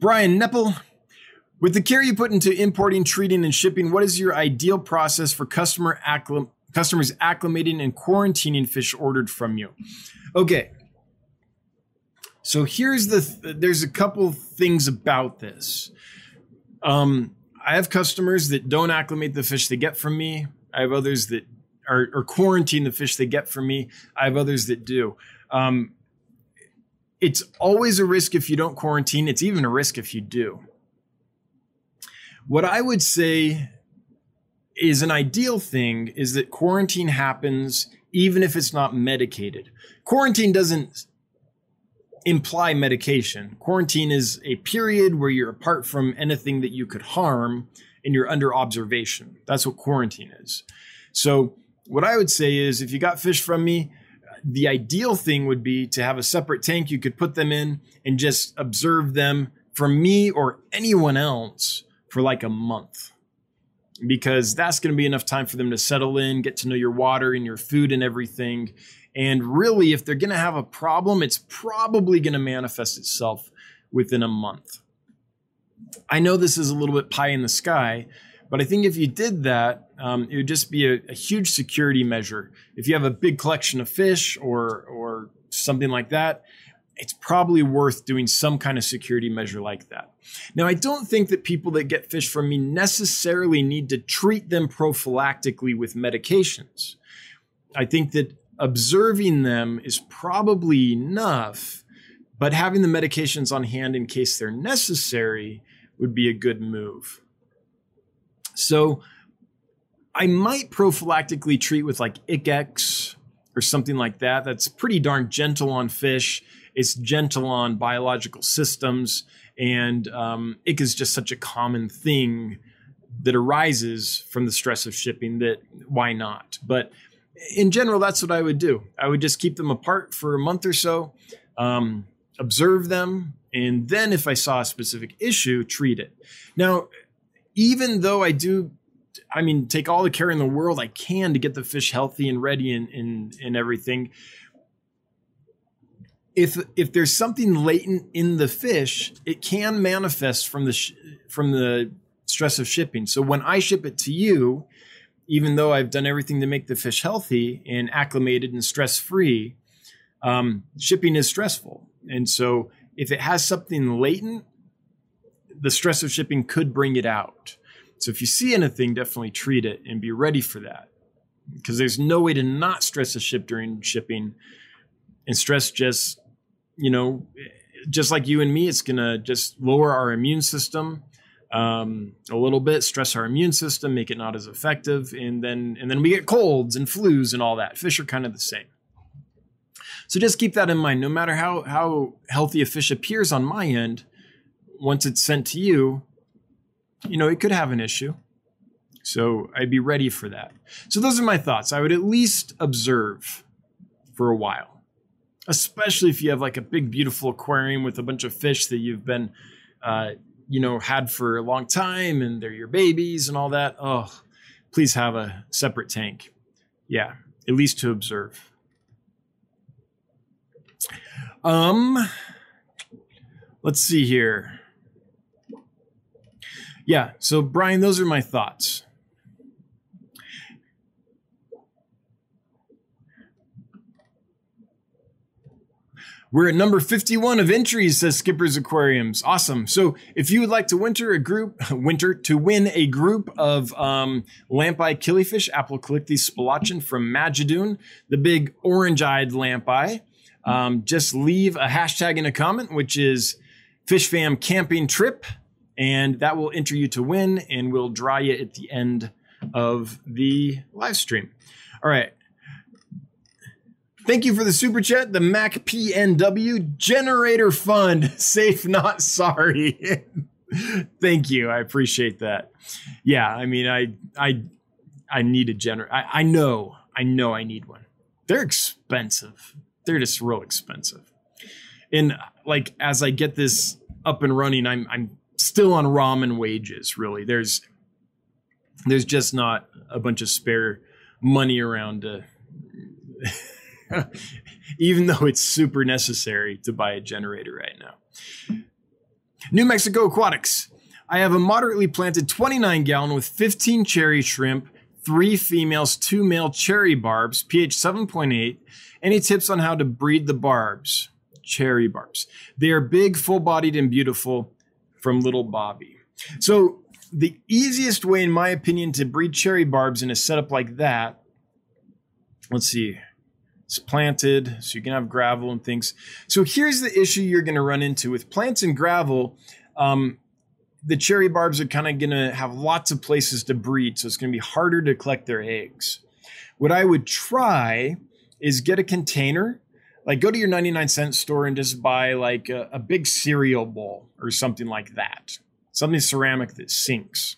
Brian Nepple, with the care you put into importing, treating, and shipping, what is your ideal process for customers acclimating and quarantining fish ordered from you? Okay. So here's there's a couple things about this. I have customers that don't acclimate the fish they get from me. I have others that or quarantine the fish they get from me. I have others that do. It's always a risk if you don't quarantine. It's even a risk if you do. What I would say is an ideal thing is that quarantine happens even if it's not medicated. Quarantine doesn't imply medication. Quarantine is a period where you're apart from anything that you could harm and you're under observation. That's what quarantine is. So what I would say is if you got fish from me, the ideal thing would be to have a separate tank you could put them in and just observe them from me or anyone else for like a month, because that's going to be enough time for them to settle in, get to know your water and your food and everything. And really, if they're going to have a problem, it's probably going to manifest itself within a month. I know this is a little bit pie in the sky, but I think if you did that, it would just be a huge security measure. If you have a big collection of fish or something like that, it's probably worth doing some kind of security measure like that. Now, I don't think that people that get fish from me necessarily need to treat them prophylactically with medications. I think that observing them is probably enough, but having the medications on hand in case they're necessary would be a good move. So I might prophylactically treat with like Ichex or something like that. That's pretty darn gentle on fish. It's gentle on biological systems. And Ick is just such a common thing that arises from the stress of shipping that why not? But in general, that's what I would do. I would just keep them apart for a month or so, observe them. And then if I saw a specific issue, treat it. Now, even though I mean, take all the care in the world I can to get the fish healthy and ready and everything. If there's something latent in the fish, it can manifest from the stress of shipping. So when I ship it to you, even though I've done everything to make the fish healthy and acclimated and stress-free, shipping is stressful. And so if it has something latent, the stress of shipping could bring it out. So if you see anything, definitely treat it and be ready for that, because there's no way to not stress a ship during shipping. And stress just, you know, just like you and me, it's going to just lower our immune system a little bit, stress our immune system, make it not as effective. And then we get colds and flus and all that. Fish are kind of the same. So just keep that in mind. No matter how healthy a fish appears on my end, once it's sent to you, you know, it could have an issue. So I'd be ready for that. So those are my thoughts. I would at least observe for a while. Especially if you have like a big, beautiful aquarium with a bunch of fish that you've been, had for a long time and they're your babies and all that. Oh, please have a separate tank. Yeah, at least to observe. Let's see here. Yeah, so Brian, those are my thoughts. We're at number 51 of entries, says Skipper's Aquariums. Awesome. So if you would like to win a group of lamp-eye killifish, Aplocheilichthys spilauchen from Magidun, the big orange-eyed lamp-eye, just leave a hashtag in a comment, which is Fish Fam Camping Trip, and that will enter you to win, and we'll draw you at the end of the live stream. All right. Thank you for the super chat, the Mac PNW Generator Fund. Safe, not sorry. Thank you. I appreciate that. Yeah, I mean, I need a generator. I know I need one. They're expensive. They're just real expensive. And like as I get this up and running, I'm still on ramen wages, really. There's just not a bunch of spare money around to even though it's super necessary to buy a generator right now. New Mexico Aquatics. I have a moderately planted 29-gallon with 15 cherry shrimp, 3 females, 2 male cherry barbs, pH 7.8. Any tips on how to breed the barbs? Cherry barbs. They are big, full-bodied, and beautiful from Little Bobby. So the easiest way, in my opinion, to breed cherry barbs in a setup like that, let's see. It's planted, so you can have gravel and things. So here's the issue you're going to run into with plants and gravel. the cherry barbs are kind of going to have lots of places to breed, so it's going to be harder to collect their eggs. What I would try is get a container, like go to your 99-cent store and just buy like a big cereal bowl or something like that, something ceramic that sinks.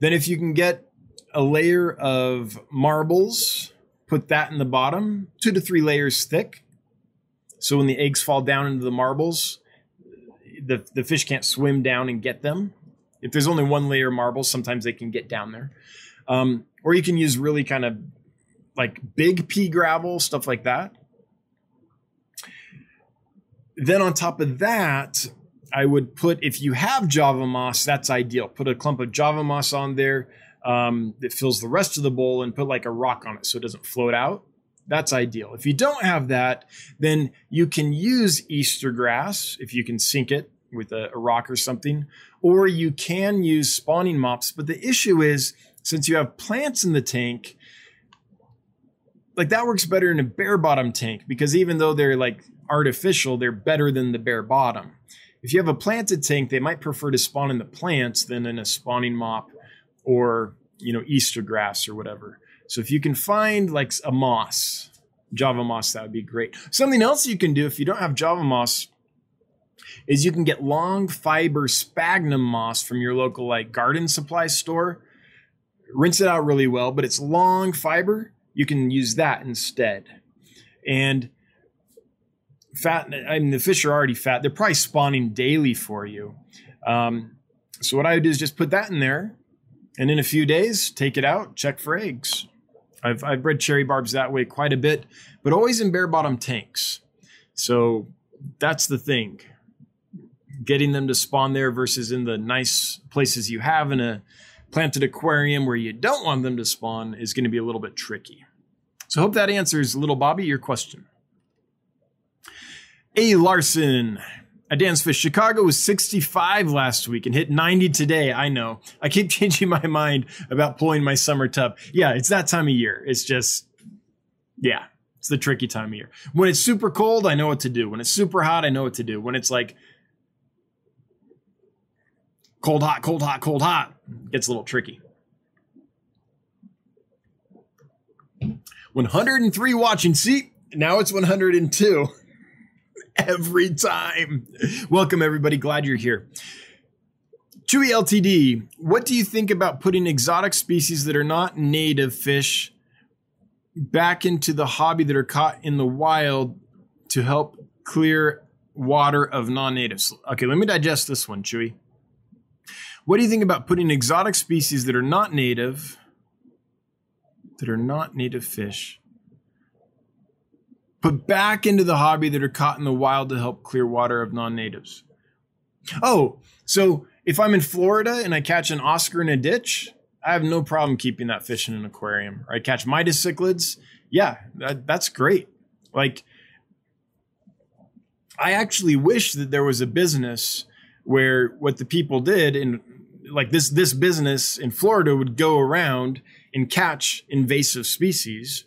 Then if you can get a layer of marbles, put that in the bottom, 2 to 3 layers thick. So when the eggs fall down into the marbles, the fish can't swim down and get them. If there's only one layer of marbles, sometimes they can get down there. Or you can use really kind of like big pea gravel, stuff like that. Then on top of that, I would put, if you have Java moss, that's ideal. Put a clump of Java moss on there that fills the rest of the bowl, and put like a rock on it so it doesn't float out. That's ideal. If you don't have that, then you can use Easter grass if you can sink it with a rock or something, or you can use spawning mops. But the issue is, since you have plants in the tank, like that works better in a bare bottom tank, because even though they're like artificial, they're better than the bare bottom. If you have a planted tank, they might prefer to spawn in the plants than in a spawning mop or, you know, Easter grass or whatever. So if you can find like a moss, Java moss, that would be great. Something else you can do if you don't have Java moss is you can get long fiber sphagnum moss from your local like garden supply store. Rinse it out really well, but it's long fiber. You can use that instead. And fat, I mean, the fish are already fat. They're probably spawning daily for you. So what I would do is just put that in there, and in a few days, take it out, check for eggs. I've bred cherry barbs that way quite a bit, but always in bare bottom tanks. So that's the thing, getting them to spawn there versus in the nice places you have in a planted aquarium where you don't want them to spawn is going to be a little bit tricky. So hope that answers, little Bobby, your question. A Larson at Dan's Fish. Chicago was 65 last week and hit 90 today. I know. I keep changing my mind about pulling my summer tub. Yeah, it's that time of year. It's just, yeah, it's the tricky time of year. When it's super cold, I know what to do. When it's super hot, I know what to do. When it's like cold, hot, cold, hot, cold, hot, it gets a little tricky. 103 watching. See, now it's 102. Every time. Welcome, everybody. Glad you're here. Chewy LTD, what do you think about putting exotic species that are not native fish back into the hobby that are caught in the wild to help clear water of non-natives? Okay, let me digest this one, Chewy. What do you think about putting exotic species that are not native fish, put back into the hobby that are caught in the wild to help clear water of non-natives? Oh, so if I'm in Florida and I catch an Oscar in a ditch, I have no problem keeping that fish in an aquarium. Or I catch mytocyclids. Yeah, that's great. Like, I actually wish that there was a business where what the people did, and like this business in Florida would go around and catch invasive species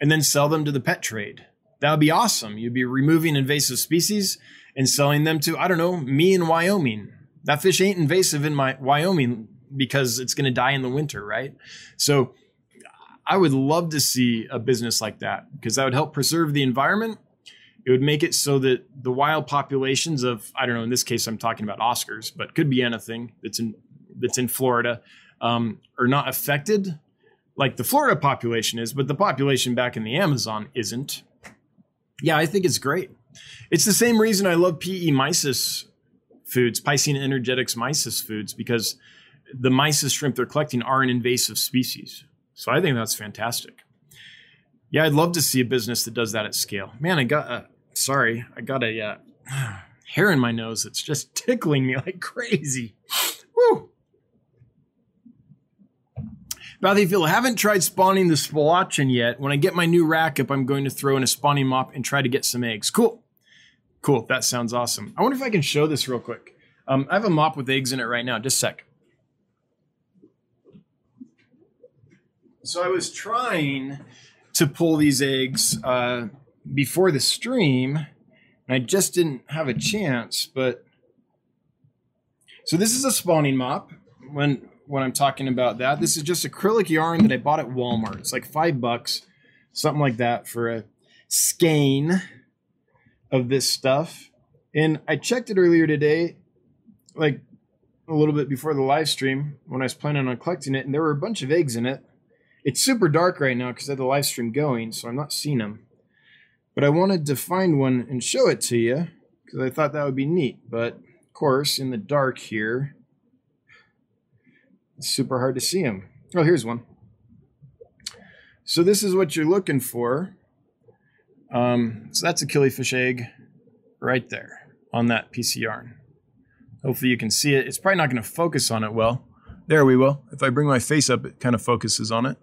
and then sell them to the pet trade. That would be awesome. You'd be removing invasive species and selling them to, I don't know, me in Wyoming. That fish ain't invasive in my Wyoming because it's going to die in the winter, right? So I would love to see a business like that, because that would help preserve the environment. It would make it so that the wild populations of, I don't know, in this case, I'm talking about Oscars, but could be anything that's in Florida, are not affected like the Florida population is, but the population back in the Amazon isn't. Yeah, I think it's great. It's the same reason I love PE mysis foods, Piscina energetics mysis foods, because the mysis shrimp they're collecting are an invasive species. So I think that's fantastic. Yeah, I'd love to see a business that does that at scale. Man, I got a hair in my nose that's just tickling me like crazy. Woo! Bathyphil, I haven't tried spawning the spilauchen yet. When I get my new rack up, I'm going to throw in a spawning mop and try to get some eggs. Cool. That sounds awesome. I wonder if I can show this real quick. I have a mop with eggs in it right now. Just a sec. So I was trying to pull these eggs before the stream, and I just didn't have a chance, but So this is a spawning mop. When I'm talking about that, this is just acrylic yarn that I bought at Walmart. It's like $5, something like that, for a skein of this stuff. And I checked it earlier today, like a little bit before the live stream, when I was planning on collecting it, and there were a bunch of eggs in it. It's super dark right now because I had the live stream going, so I'm not seeing them. But I wanted to find one and show it to you because I thought that would be neat. But of course, in the dark here, it's super hard to see them. Oh, here's one. So this is what you're looking for. So that's a killifish egg right there on that piece of yarn. Hopefully you can see it. It's probably not going to focus on it well. There we will. If I bring my face up, it kind of focuses on it.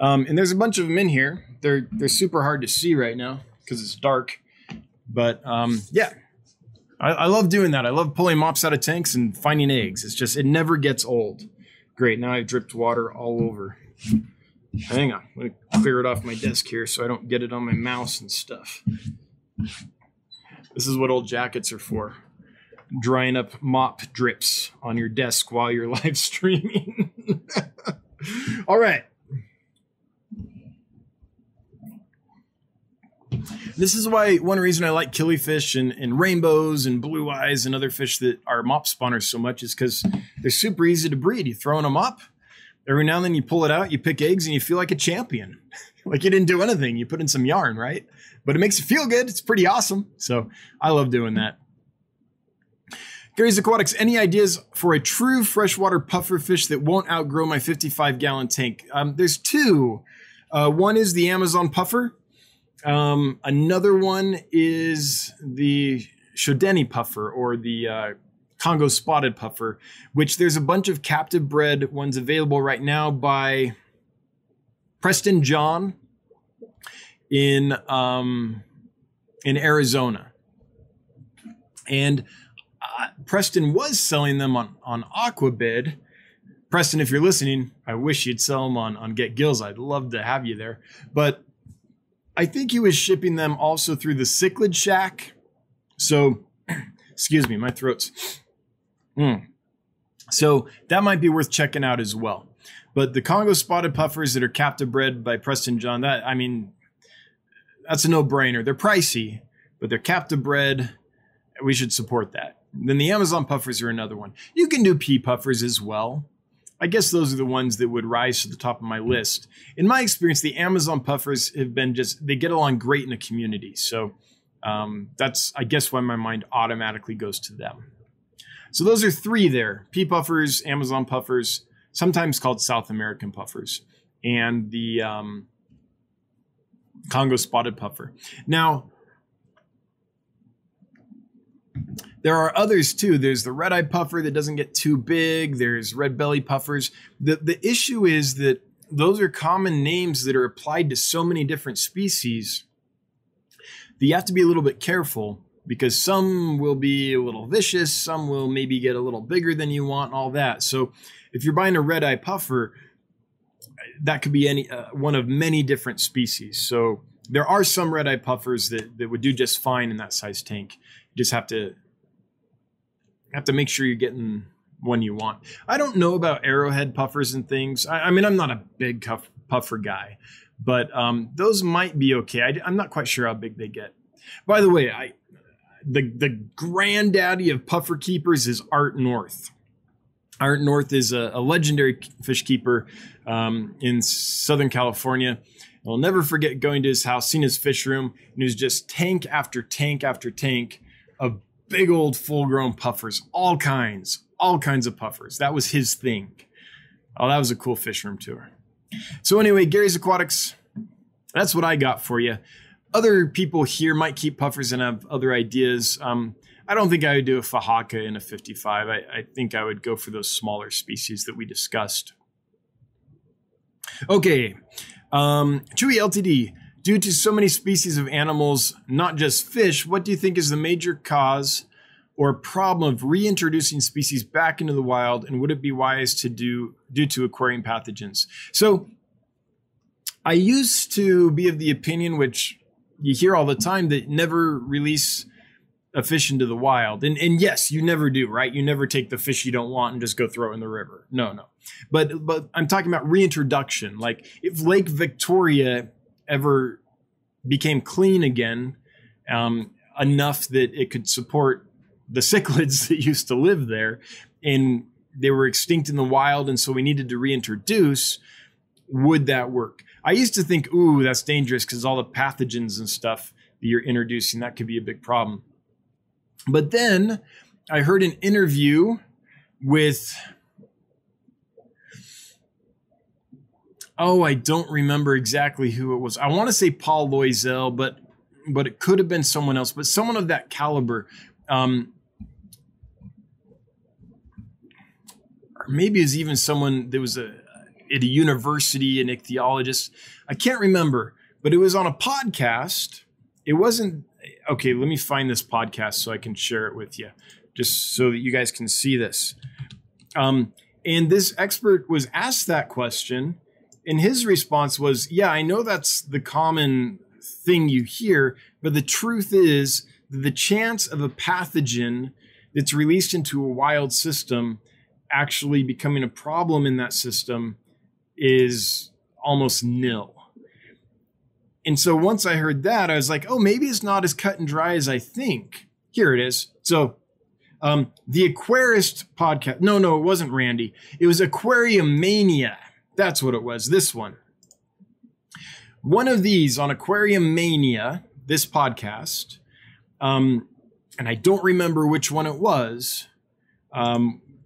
And there's a bunch of them in here. They're super hard to see right now because it's dark. But yeah, I love doing that. I love pulling mops out of tanks and finding eggs. It's just, it never gets old. Great. Now I've dripped water all over. Hang on. I'm going to clear it off my desk here so I don't get it on my mouse and stuff. This is what old jackets are for. Drying up mop drips on your desk while you're live streaming. All right. This is why one reason I like killifish and rainbows and blue eyes and other fish that are mop spawners so much is because they're super easy to breed. You throw in a mop, every now and then you pull it out, you pick eggs, and you feel like a champion. Like you didn't do anything. You put in some yarn, right? But it makes you feel good. It's pretty awesome. So I love doing that. Gary's Aquatics, any ideas for a true freshwater puffer fish that won't outgrow my 55-gallon tank? There's two. One is the Amazon puffer. Another one is the Shodeni puffer, or the Congo Spotted Puffer, which there's a bunch of captive bred ones available right now by Preston John in Arizona. And Preston was selling them on Aquabid. Preston, if you're listening, I wish you'd sell them on Get Gills. I'd love to have you there. But I think he was shipping them also through the Cichlid Shack. So, excuse me, my throat's... So that might be worth checking out as well. But the Congo Spotted Puffers that are captive bred by Preston John, that, I mean, that's a no-brainer. They're pricey, but they're captive bred. We should support that. Then the Amazon puffers are another one. You can do pea puffers as well. I guess those are the ones that would rise to the top of my list. In my experience, the Amazon puffers have been just, they get along great in a community. So that's, I guess, why my mind automatically goes to them. So those are three there. Pea puffers, Amazon puffers, sometimes called South American puffers, and the Congo Spotted Puffer. Now, there are others too. There's the red-eyed puffer that doesn't get too big. There's red belly puffers. The issue is that those are common names that are applied to so many different species that you have to be a little bit careful, because some will be a little vicious. Some will maybe get a little bigger than you want and all that. So if you're buying a red-eye puffer, that could be any one of many different species. So there are some red-eye puffers that would do just fine in that size tank. You just have to make sure you're getting one you want. I don't know about arrowhead puffers and things. I mean, I'm not a big puffer guy, but those might be okay. I'm not quite sure how big they get. By the way, the granddaddy of puffer keepers is Art North. Art North is a legendary fish keeper in Southern California. I'll never forget going to his house, seeing his fish room, and it was just tank after tank after tank of big old full-grown puffers, all kinds of puffers. That was his thing. Oh, that was a cool fish room tour. So anyway, Gary's Aquatics, that's what I got for you. Other people here might keep puffers and have other ideas. I don't think I would do a fahaka in a 55. I think I would go for those smaller species that we discussed. Okay, Chewy Ltd. Due to so many species of animals, not just fish, what do you think is the major cause or problem of reintroducing species back into the wild, and would it be wise to do due to aquarium pathogens? So I used to be of the opinion, which you hear all the time, that never release a fish into the wild. And yes, you never do, right? You never take the fish you don't want and just go throw it in the river. No. But I'm talking about reintroduction. Like if Lake Victoria ever became clean again, enough that it could support the cichlids that used to live there, and they were extinct in the wild, and so we needed to reintroduce, would that work? I used to think, ooh, that's dangerous because all the pathogens and stuff that you're introducing, that could be a big problem. But then I heard an interview with, I don't remember exactly who it was. I want to say Paul Loisel, but it could have been someone else, but someone of that caliber. Or maybe it was even someone that was at a university, an ichthyologist. I can't remember, but it was on a podcast. It wasn't, okay, let me find this podcast so I can share it with you, just so that you guys can see this. And this expert was asked that question, and his response was, yeah, I know that's the common thing you hear, but the truth is the chance of a pathogen that's released into a wild system actually becoming a problem in that system is almost nil. And so once I heard that, I was like, oh, maybe it's not as cut and dry as I think. Here it is. So the Aquarist podcast. No, it wasn't Randy. It was Aquarium Mania. That's what it was. This one. One of these on Aquarium Mania, this podcast, and I don't remember which one it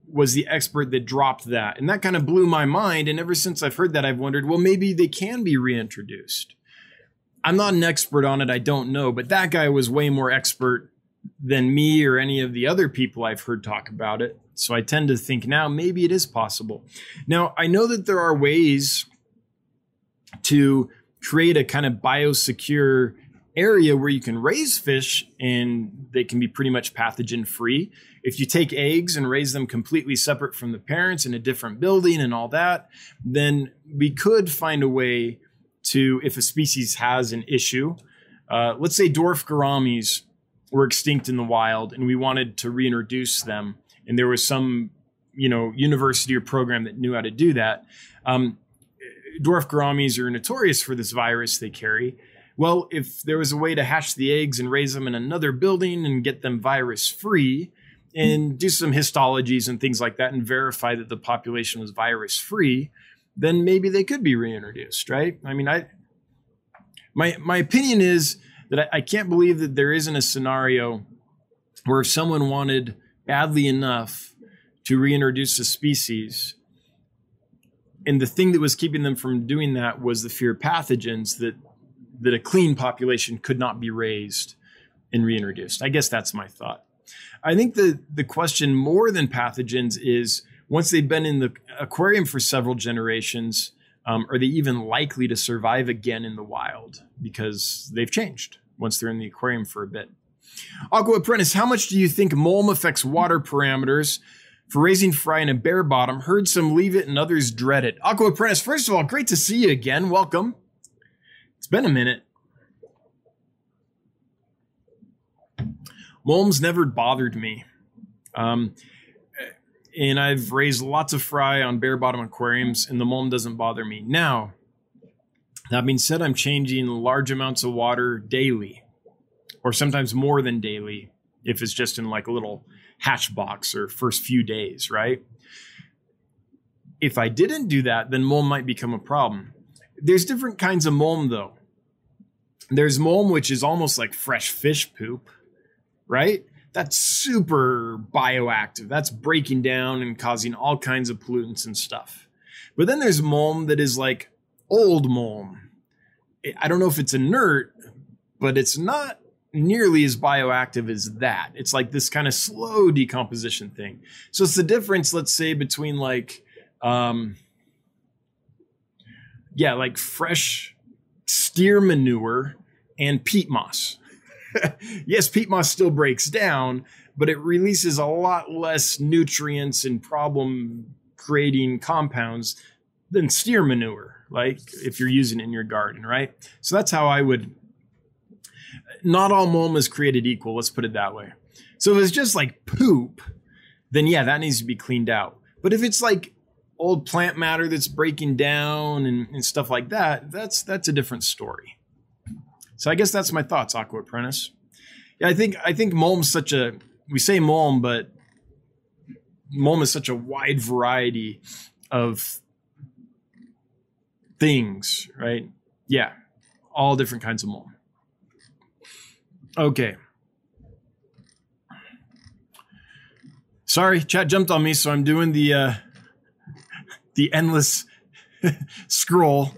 was the expert that dropped that. And that kind of blew my mind. And ever since I've heard that, I've wondered, well, maybe they can be reintroduced. I'm not an expert on it. I don't know. But that guy was way more expert than me or any of the other people I've heard talk about it. So I tend to think now maybe it is possible. Now, I know that there are ways to create a kind of biosecure area where you can raise fish and they can be pretty much pathogen free. If you take eggs and raise them completely separate from the parents in a different building and all that, then we could find a way to, if a species has an issue, let's say dwarf gouramis were extinct in the wild and we wanted to reintroduce them. And there was some, university or program that knew how to do that. Dwarf gouramis are notorious for this virus they carry. Well, if there was a way to hatch the eggs and raise them in another building and get them virus-free and do some histologies and things like that and verify that the population was virus-free, then maybe they could be reintroduced, right? I mean, my opinion is that I can't believe that there isn't a scenario where if someone wanted badly enough to reintroduce a species, and the thing that was keeping them from doing that was the fear of pathogens, that a clean population could not be raised and reintroduced. I guess that's my thought. I think the question more than pathogens is, once they've been in the aquarium for several generations, are they even likely to survive again in the wild? Because they've changed once they're in the aquarium for a bit. Aqua Apprentice, how much do you think MOLM affects water parameters for raising fry in a bare bottom? Heard some leave it and others dread it. Aqua Apprentice, first of all, great to see you again. Welcome. It's been a minute. MOLMs never bothered me. And I've raised lots of fry on bare bottom aquariums and the MOLM doesn't bother me. Now, that being said, I'm changing large amounts of water daily or sometimes more than daily if it's just in like a little hatch box or first few days, right? If I didn't do that, then MOLM might become a problem. There's different kinds of MOLM, though. There's MOLM, which is almost like fresh fish poop, right? That's super bioactive. That's breaking down and causing all kinds of pollutants and stuff. But then there's MOLM that is like old MOLM. I don't know if it's inert, but it's not nearly as bioactive as that. It's like this kind of slow decomposition thing. So it's the difference, let's say, between like... like fresh steer manure and peat moss. Yes, peat moss still breaks down, but it releases a lot less nutrients and problem-creating compounds than steer manure, like if you're using it in your garden, right? So that's how I would not all mulm is created equal. Let's put it that way. So if it's just like poop, then yeah, that needs to be cleaned out. But if it's like old plant matter that's breaking down and stuff like that, that's a different story. So I guess that's my thoughts, Aqua Apprentice. Yeah, I think mulm's such a, we say mulm, but mulm is such a wide variety of things, right? Yeah, all different kinds of mulm. Okay. Sorry, chat jumped on me, so I'm doing the endless scroll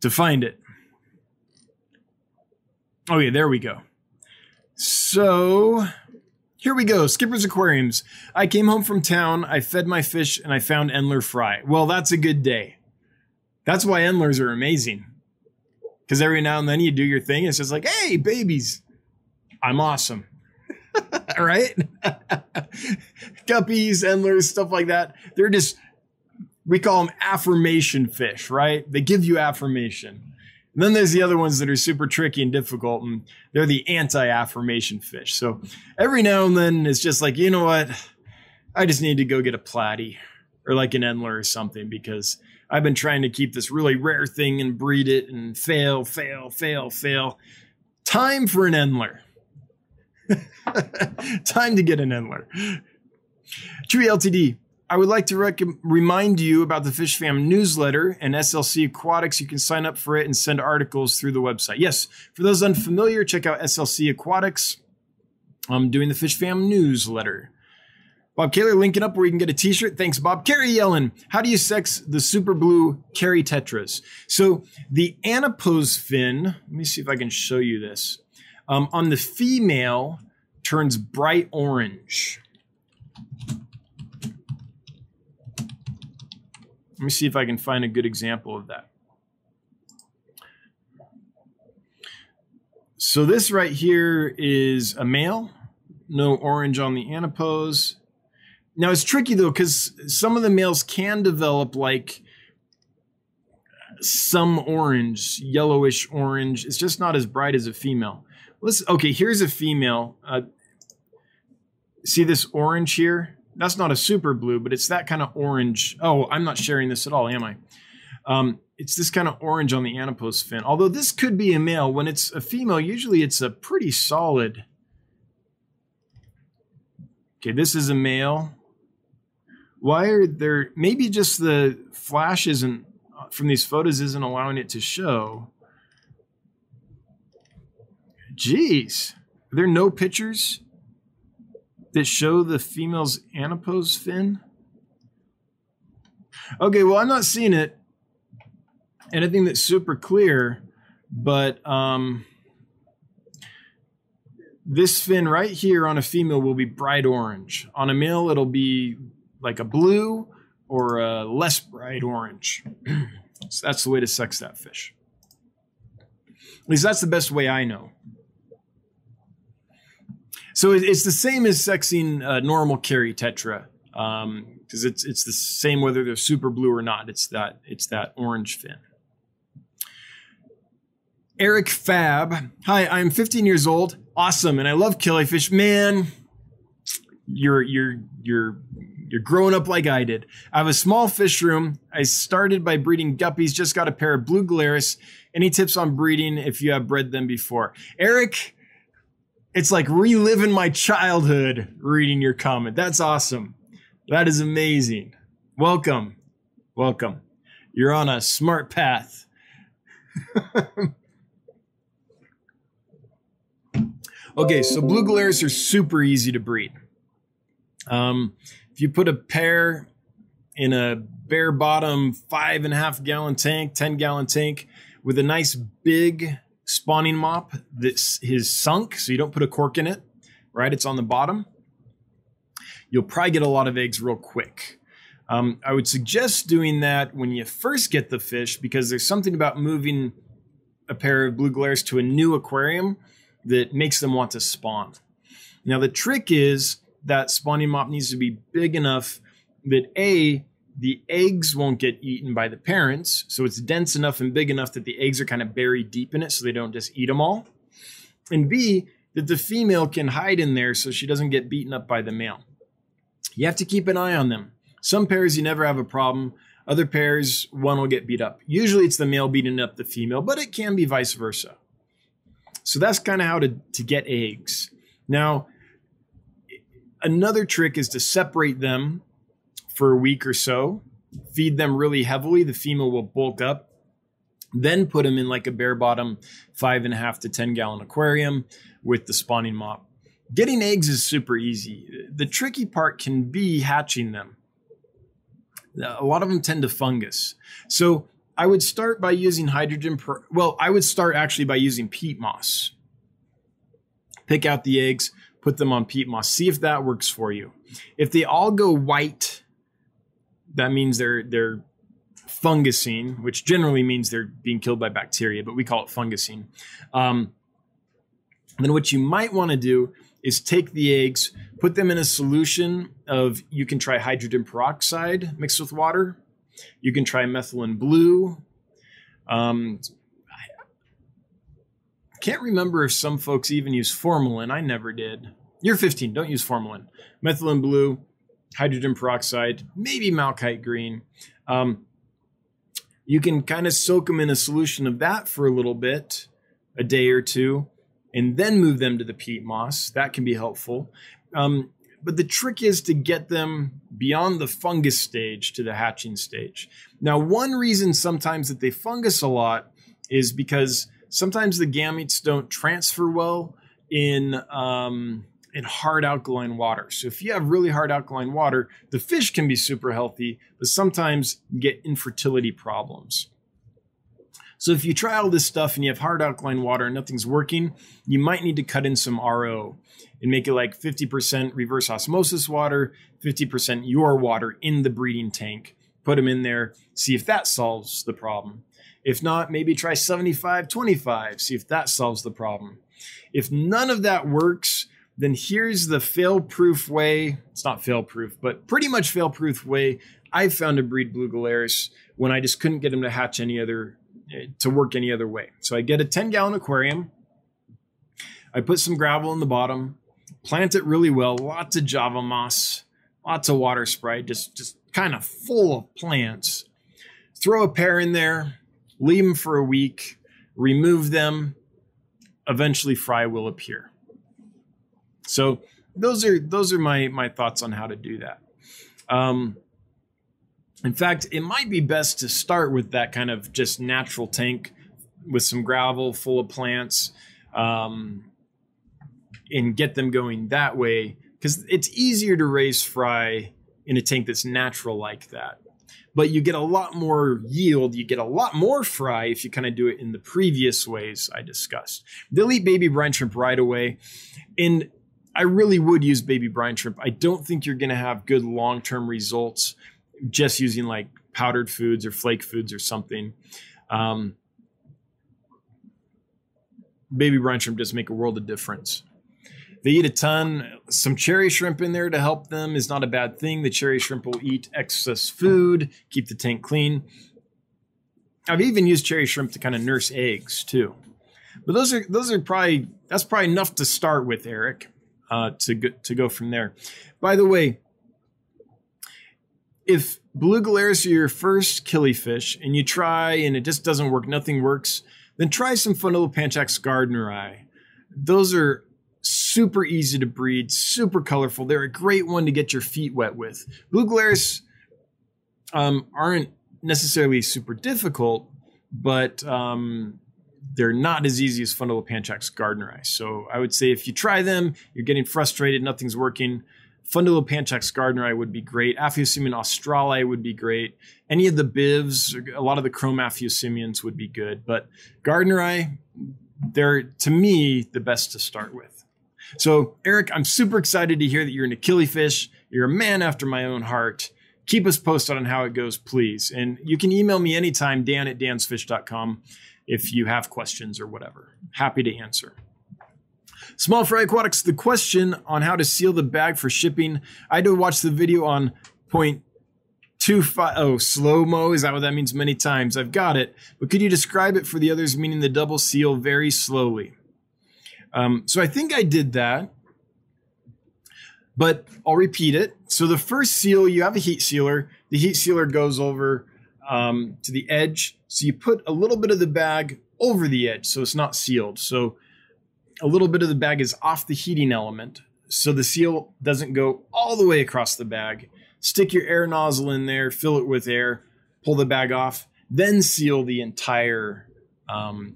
to find it. Okay, there we go. So here we go, Skipper's Aquariums. I came home from town, I fed my fish, and I found Endler fry. Well, that's a good day. That's why Endlers are amazing. Because every now and then you do your thing, it's just like, hey, babies, I'm awesome. Right? Guppies, Endlers, stuff like that. They're just, we call them affirmation fish, right? They give you affirmation. And then there's the other ones that are super tricky and difficult, and they're the anti-affirmation fish. So every now and then it's just like, you know what? I just need to go get a platy or like an Endler or something, because I've been trying to keep this really rare thing and breed it and fail. Time for an Endler. Time to get an Endler. Chewy LTD, I would like to remind you about the Fish Fam newsletter and SLC Aquatics. You can sign up for it and send articles through the website. Yes, for those unfamiliar, check out SLC Aquatics. I'm doing the Fish Fam newsletter. Bob Kaler, link it up where you can get a t-shirt. Thanks, Bob. Carrie Yellen, how do you sex the Super Blue Carrie Tetras? So the anapose fin, let me see if I can show you this. On the female, turns bright orange. Let me see if I can find a good example of that. So this right here is a male. No orange on the anapose. Now it's tricky though, because some of the males can develop like some orange, yellowish orange. It's just not as bright as a female. Okay, here's a female. See this orange here? That's not a super blue, but it's that kind of orange. Oh, I'm not sharing this at all, am I? It's this kind of orange on the anapose fin. Although this could be a male. When it's a female, usually it's a pretty solid. Okay, this is a male. Why are there, maybe just the flash isn't, from these photos isn't allowing it to show. Geez, are there no pictures that show the female's anapose fin? Okay, well, I'm not seeing it. Anything that's super clear, but this fin right here on a female will be bright orange. On a male, it'll be like a blue or a less bright orange. So that's the way to sex that fish. At least that's the best way I know. So it's the same as sexing normal Carrie Tetra, because it's the same whether they're super blue or not. It's that orange fin. Eric Fab, hi, I'm 15 years old. Awesome, and I love killifish. Man, you're growing up like I did. I have a small fish room. I started by breeding guppies. Just got a pair of blue glaris. Any tips on breeding if you have bred them before, Eric? It's like reliving my childhood reading your comment. That's awesome. That is amazing. Welcome. Welcome. You're on a smart path. Okay, so blue glaris are super easy to breed. If you put a pair in a bare bottom 5.5 gallon tank, 10 gallon tank with a nice big spawning mop that is sunk, so you don't put a cork in it, right? It's on the bottom. You'll probably get a lot of eggs real quick. I would suggest doing that when you first get the fish, because there's something about moving a pair of blue glaris to a new aquarium that makes them want to spawn. Now, the trick is that spawning mop needs to be big enough that A, the eggs won't get eaten by the parents. So it's dense enough and big enough that the eggs are kind of buried deep in it so they don't just eat them all. and B, that the female can hide in there so she doesn't get beaten up by the male. You have to keep an eye on them. Some pairs you never have a problem. Other pairs, one will get beat up. Usually it's the male beating up the female, but it can be vice versa. So that's kind of how to get eggs. Now, another trick is to separate them for a week or so, feed them really heavily. The female will bulk up, then put them in like a bare bottom 5.5 to 10 gallon aquarium with the spawning mop. Getting eggs is super easy. The tricky part can be hatching them. A lot of them tend to fungus. So I would start by using using peat moss. Pick out the eggs, put them on peat moss. See if that works for you. If they all go white, that means they're fungusing, which generally means they're being killed by bacteria, but we call it fungusing. Then what you might want to do is take the eggs, put them in a solution of, you can try hydrogen peroxide mixed with water. You can try methylene blue. I can't remember if some folks even use formalin. I never did. You're 15, don't use formalin. Methylene blue, hydrogen peroxide, maybe malachite green. You can kind of soak them in a solution of that for a little bit, a day or two, and then move them to the peat moss. That can be helpful. But the trick is to get them beyond the fungus stage to the hatching stage. Now, one reason sometimes that they fungus a lot is because sometimes the gametes don't transfer well in hard alkaline water. So if you have really hard alkaline water, the fish can be super healthy, but sometimes you get infertility problems. So if you try all this stuff and you have hard alkaline water and nothing's working, you might need to cut in some RO and make it like 50% reverse osmosis water, 50% your water in the breeding tank. Put them in there, see if that solves the problem. If not, maybe try 75-25, see if that solves the problem. If none of that works, then here's the fail-proof way. It's not fail-proof, but pretty much fail-proof way I found to breed blue galaris when I just couldn't get them to hatch to work any other way. So I get a 10-gallon aquarium. I put some gravel in the bottom, plant it really well, lots of Java moss, lots of water sprite, just kind of full of plants. Throw a pair in there, leave them for a week, remove them. Eventually fry will appear. So those are my thoughts on how to do that. In fact, it might be best to start with that kind of just natural tank with some gravel full of plants, and get them going that way, because it's easier to raise fry in a tank that's natural like that. But you get a lot more yield. You get a lot more fry if you kind of do it in the previous ways I discussed. They'll eat baby brine shrimp right away. And I really would use baby brine shrimp. I don't think you're going to have good long-term results just using like powdered foods or flake foods or something. Baby brine shrimp just make a world of difference. They eat a ton. Some cherry shrimp in there to help them is not a bad thing. The cherry shrimp will eat excess food, keep the tank clean. I've even used cherry shrimp to kind of nurse eggs too. But those are probably, that's probably enough to start with, Eric, to go from there. By the way, if blue galaris are your first killifish and you try and it just doesn't work, nothing works, then try some Fundulopanchax gardneri. Those are super easy to breed, super colorful. They're a great one to get your feet wet with. Blue galaris aren't necessarily super difficult, but they're not as easy as Fundulopanchax gardneri. So I would say if you try them, you're getting frustrated, nothing's working, Fundulopanchax gardneri would be great. Aphiosimon australi would be great. Any of the bivs, a lot of the chrome aphiosimians would be good. But gardneri, they're, to me, the best to start with. So, Eric, I'm super excited to hear that you're into killifish. You're a man after my own heart. Keep us posted on how it goes, please. And you can email me anytime, Dan@dansfish.com, if you have questions or whatever. Happy to answer. Small Fry Aquatics, the question on how to seal the bag for shipping. I did watch the video on 0.25. Oh, slow-mo. Is that what that means? Many times. I've got it. But could you describe it for the others, meaning the double seal very slowly? So I think I did that, but I'll repeat it. So the first seal, you have a heat sealer. The heat sealer goes over to the edge. So you put a little bit of the bag over the edge, so it's not sealed. So a little bit of the bag is off the heating element, so the seal doesn't go all the way across the bag. Stick your air nozzle in there, fill it with air, pull the bag off, then seal the entire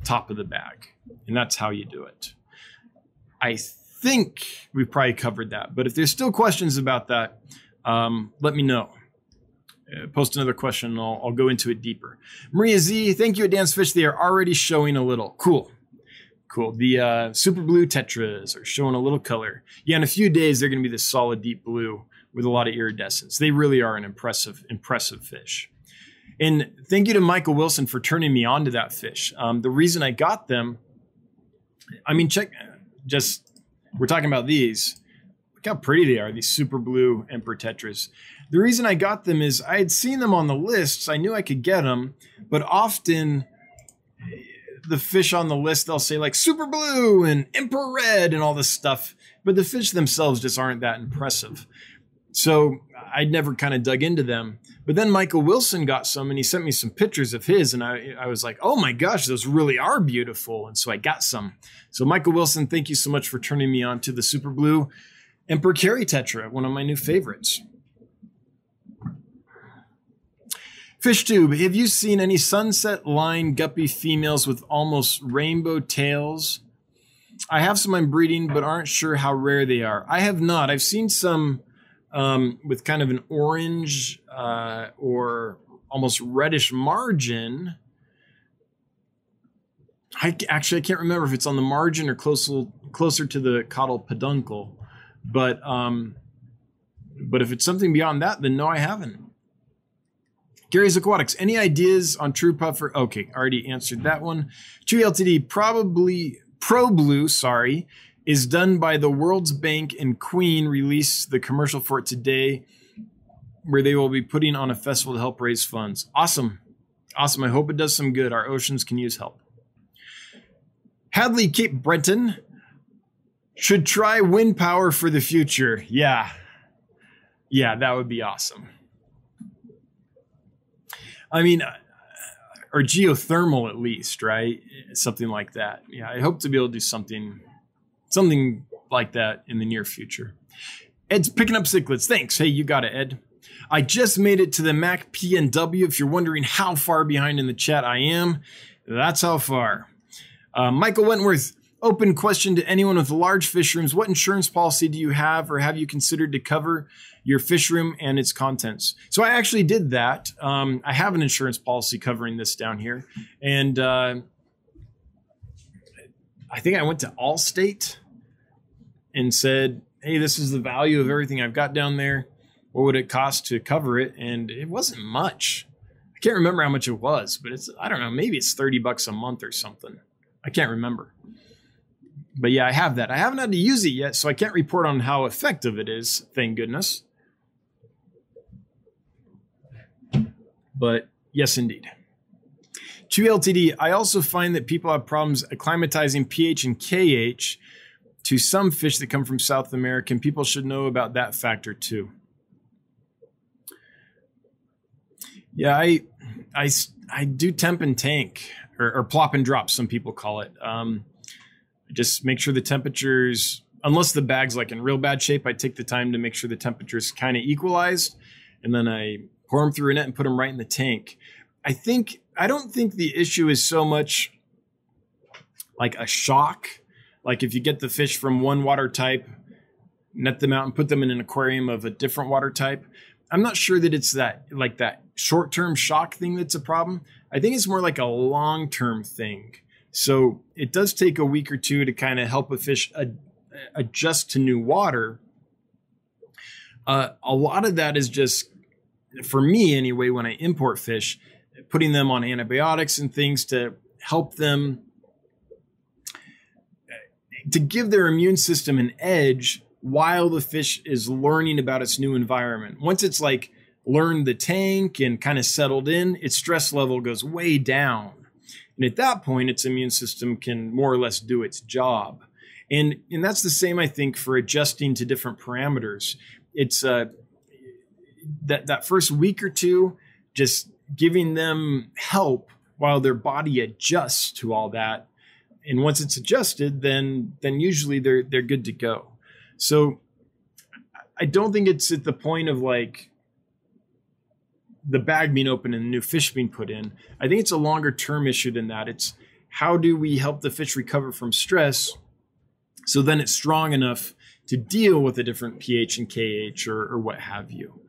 top of the bag. And that's how you do it. I think we probably covered that, but if there's still questions about that, let me know. Post another question and I'll go into it deeper. Maria Z, thank you at Dan's Fish. They are already showing a little. Cool. The Super Blue Tetras are showing a little color. Yeah, in a few days, they're going to be this solid deep blue with a lot of iridescence. They really are an impressive fish. And thank you to Michael Wilson for turning me on to that fish. The reason I got them, I mean, we're talking about these. Look how pretty they are, these Super Blue Emperor Tetras. The reason I got them is I had seen them on the lists. I knew I could get them, but often the fish on the list, they'll say like Super Blue and Emperor Red and all this stuff, but the fish themselves just aren't that impressive. So I'd never kind of dug into them. But then Michael Wilson got some and he sent me some pictures of his. And I was like, oh my gosh, those really are beautiful. And so I got some. So Michael Wilson, thank you so much for turning me on to the Super Blue Emperor Tetra, one of my new favorites. FishTube, have you seen any sunset line guppy females with almost rainbow tails? I have some I'm breeding, but aren't sure how rare they are. I have not. I've seen some with kind of an orange or almost reddish margin. I can't remember if it's on the margin or closer to the caudal peduncle. But if it's something beyond that, then no, I haven't. Gary's Aquatics, any ideas on True Puffer? Okay, already answered that one. Chewy Ltd, ProBlue, is done by the World's Bank, and Queen released the commercial for it today, where they will be putting on a festival to help raise funds. Awesome. I hope it does some good. Our oceans can use help. Hadley Cape Breton should try wind power for the future. Yeah, that would be awesome. I mean, or geothermal at least, right? Something like that. Yeah, I hope to be able to do something like that in the near future. Ed's picking up cichlids. Thanks. Hey, you got it, Ed. I just made it to the Mac PNW. If you're wondering how far behind in the chat I am, that's how far. Michael Wentworth, open question to anyone with large fish rooms. What insurance policy do you have or have you considered to cover your fish room and its contents? So I actually did that. I have an insurance policy covering this down here. And I think I went to Allstate and said, hey, this is the value of everything I've got down there. What would it cost to cover it? And it wasn't much. I can't remember how much it was, but I don't know, maybe it's $30 a month or something. I can't remember. But yeah, I have that. I haven't had to use it yet, so I can't report on how effective it is, thank goodness. But yes, indeed. 2LTD, I also find that people have problems acclimatizing pH and KH to some fish that come from South America, and people should know about that factor too. Yeah, I do temp and tank, or plop and drop, some people call it. Just make sure the temperatures, unless the bag's like in real bad shape, I take the time to make sure the temperature's kind of equalized, and then I pour them through a net and put them right in the tank. I don't think the issue is so much like a shock. Like if you get the fish from one water type, net them out and put them in an aquarium of a different water type, I'm not sure that it's that short-term shock thing that's a problem. I think it's more like a long-term thing. So it does take a week or two to kind of help a fish adjust to new water. A lot of that is just, for me anyway, when I import fish, putting them on antibiotics and things to help them, to give their immune system an edge while the fish is learning about its new environment. Once it's like learned the tank and kind of settled in, its stress level goes way down. And at that point, its immune system can more or less do its job. And that's the same, I think, for adjusting to different parameters. It's that first week or two, just giving them help while their body adjusts to all that. And once it's adjusted, then usually they're good to go. So I don't think it's at the point of like the bag being open and the new fish being put in. I think it's a longer term issue than that. It's how do we help the fish recover from stress so then it's strong enough to deal with a different pH and KH or what have you,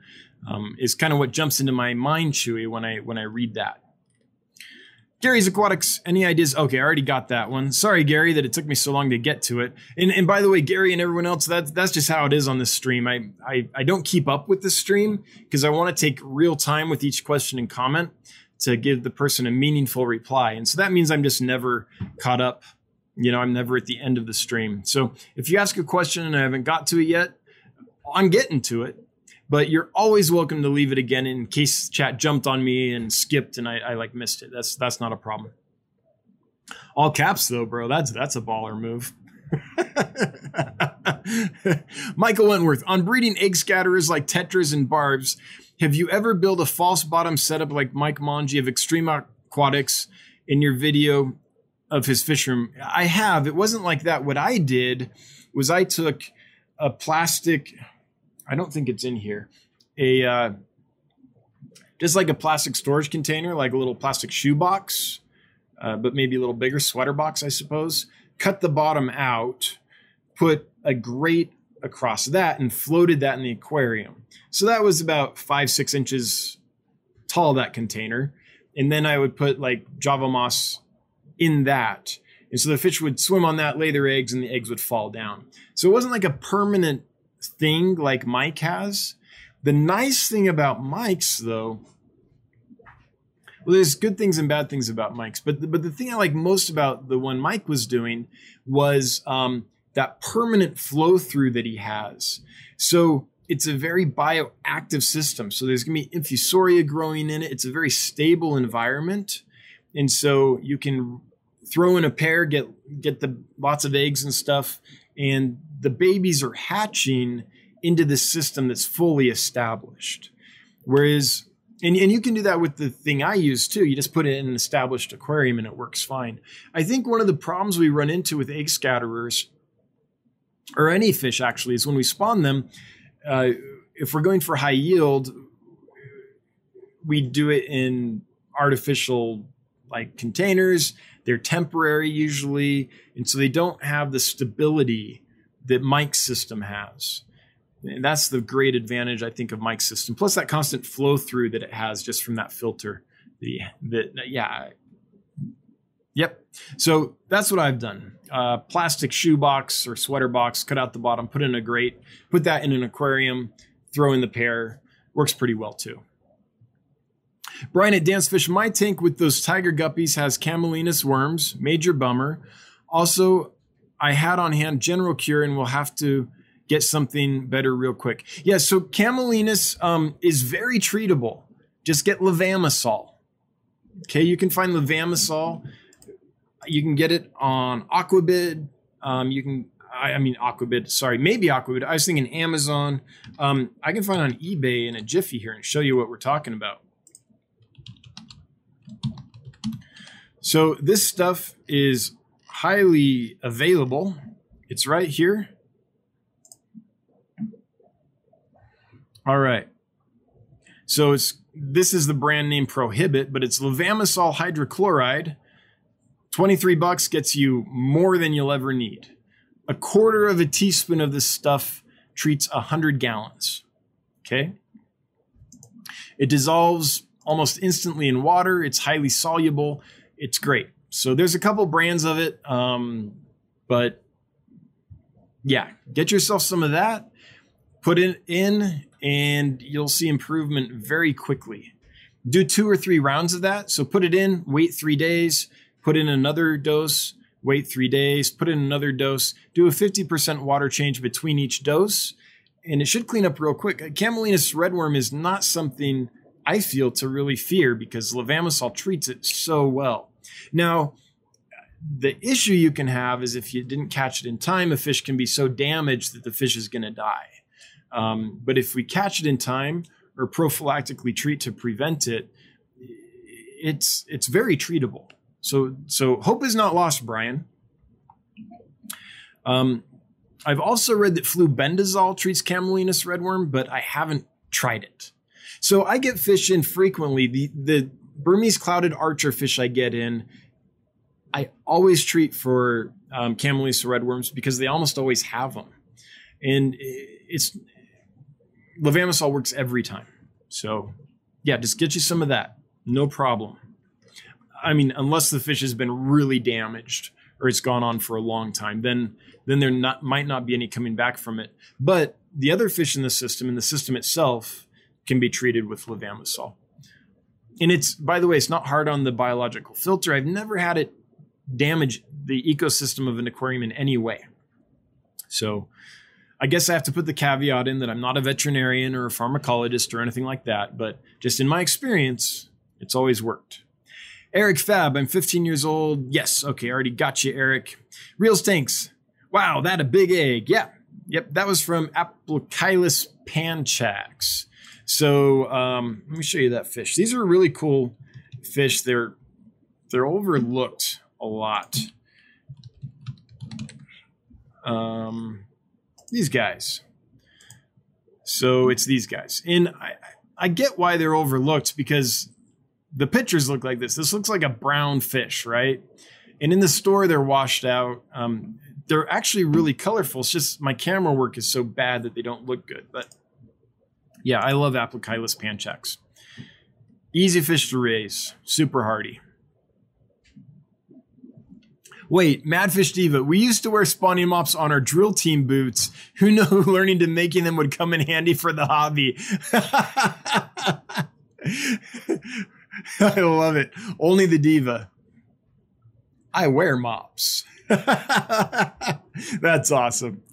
is kind of what jumps into my mind, Chewy, when I read that. Gary's Aquatics, any ideas? Okay, I already got that one. Sorry, Gary, that it took me so long to get to it. And by the way, Gary and everyone else, that's just how it is on this stream. I don't keep up with this stream because I want to take real time with each question and comment to give the person a meaningful reply. And so that means I'm just never caught up. You know, I'm never at the end of the stream. So if you ask a question and I haven't got to it yet, I'm getting to it. But you're always welcome to leave it again in case chat jumped on me and skipped and I like missed it. That's not a problem. All caps though, bro. That's a baller move. Michael Wentworth, on breeding egg scatterers like tetras and barbs, have you ever built a false bottom setup like Mike Mongi of Extreme Aquatics in your video of his fish room? I have. It wasn't like that. What I did was I took a plastic... I don't think it's in here. Just like a plastic storage container, like a little plastic shoe box, but maybe a little bigger sweater box, I suppose. Cut the bottom out, put a grate across that, and floated that in the aquarium. So that was about 5-6 inches tall, that container. And then I would put like Java moss in that. And so the fish would swim on that, lay their eggs, and the eggs would fall down. So it wasn't like a permanent thing like Mike has. The nice thing about Mike's though, well, there's good things and bad things about Mike's, but the thing I like most about the one Mike was doing was that permanent flow through that he has. So it's a very bioactive system. So there's going to be infusoria growing in it. It's a very stable environment. And so you can throw in a pair, get the lots of eggs and stuff, and the babies are hatching into this system that's fully established. Whereas, and you can do that with the thing I use too. You just put it in an established aquarium and it works fine. I think one of the problems we run into with egg scatterers, or any fish actually, is when we spawn them, if we're going for high yield, we do it in artificial like containers. They're temporary usually, and so they don't have the stability that Mike's system has. And that's the great advantage, I think, of Mike's system. Plus that constant flow through that it has just from that filter. So that's what I've done. Plastic shoe box or sweater box, cut out the bottom, put in a grate, put that in an aquarium, throw in the pair. Works pretty well too. Brian at Dan's Fish, my tank with those tiger guppies has Camallanus worms, major bummer. Also, I had on hand general cure and we'll have to get something better real quick. Yeah, so Camallanus is very treatable. Just get Levamisole. Okay, you can find Levamisole. You can get it on Aquabid. Maybe Aquabid. I was thinking Amazon. I can find on eBay in a jiffy here and show you what we're talking about. So this stuff is highly available. It's right here. All right. So this is the brand name Prohibit, but it's Levamisole hydrochloride. $23 gets you more than you'll ever need. 1/4 teaspoon of this stuff treats 100 gallons. Okay. It dissolves almost instantly in water. It's highly soluble. It's great. So there's a couple brands of it, but yeah, get yourself some of that, put it in, and you'll see improvement very quickly. Do 2 or 3 rounds of that. So put it in, wait 3 days, put in another dose, wait 3 days, put in another dose, do a 50% water change between each dose, and it should clean up real quick. Camallanus redworm is not something I feel to really fear because Levamisole treats it so well. Now, The issue you can have is if you didn't catch it in time, a fish can be so damaged that the fish is going to die. But if we catch it in time or prophylactically treat to prevent it, it's very treatable. So hope is not lost, Brian. I've also read that flubendazole treats Camallanus redworm, but I haven't tried it. So I get fish in frequently. The Burmese clouded archer fish I get in, I always treat for Camallanus redworms because they almost always have them. And it's levamisole works every time. So yeah, just get you some of that. No problem. I mean, unless the fish has been really damaged or it's gone on for a long time, then there might not be any coming back from it. But the other fish in the system and the system itself can be treated with levamisole. And it's, by the way, it's not hard on the biological filter. I've never had it damage the ecosystem of an aquarium in any way. So I guess I have to put the caveat in that I'm not a veterinarian or a pharmacologist or anything like that, but just in my experience, it's always worked. Eric Fab, I'm 15 years old. Yes. Okay. Already got you, Eric. Reels tanks. Wow. That a big egg. Yeah. Yep. That was from Aplocheilus panchax. So let me show you that fish. These are really cool fish. They're overlooked a lot. These guys. So it's these guys. And I get why they're overlooked because the pictures look like this. This looks like a brown fish, right? And in the store, they're washed out. They're actually really colorful. It's just my camera work is so bad that they don't look good. But yeah, I love Aplocheilus panchax. Easy fish to raise, super hardy. Wait, Madfish Diva, we used to wear spawning mops on our drill team boots. Who knew learning to making them would come in handy for the hobby? I love it. Only the diva. I wear mops. That's awesome.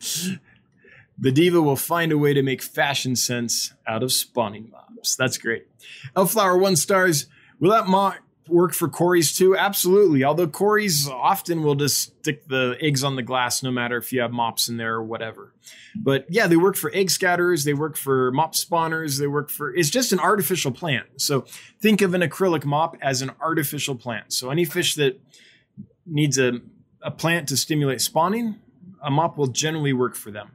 The diva will find a way to make fashion sense out of spawning mops. That's great. Elflower 1 stars. Will that mop work for quarries too? Absolutely. Although quarries often will just stick the eggs on the glass, no matter if you have mops in there or whatever. But yeah, they work for egg scatterers. They work for mop spawners. They work for, it's just an artificial plant. So think of an acrylic mop as an artificial plant. So any fish that needs a plant to stimulate spawning, a mop will generally work for them.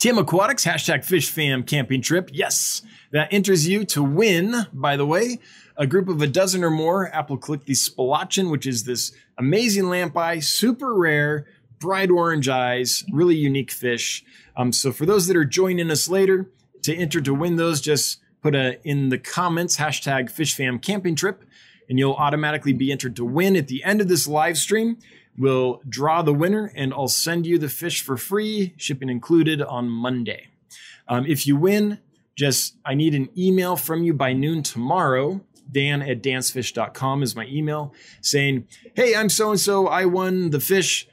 TM Aquatics, #FishFamCampingTrip. Yes, that enters you to win, by the way, a group of a dozen or more Aplocheilichthys spilauchen, which is this amazing lamp eye, super rare, bright orange eyes, really unique fish. So for those that are joining us later, to enter to win those, just put in the comments, #FishFamCampingTrip, and you'll automatically be entered to win. At the end of this live stream, we'll draw the winner and I'll send you the fish for free, shipping included, on Monday. If you win, I need an email from you by noon tomorrow. Dan@dansfish.com is my email, saying, hey, I'm so-and-so, I won the fish.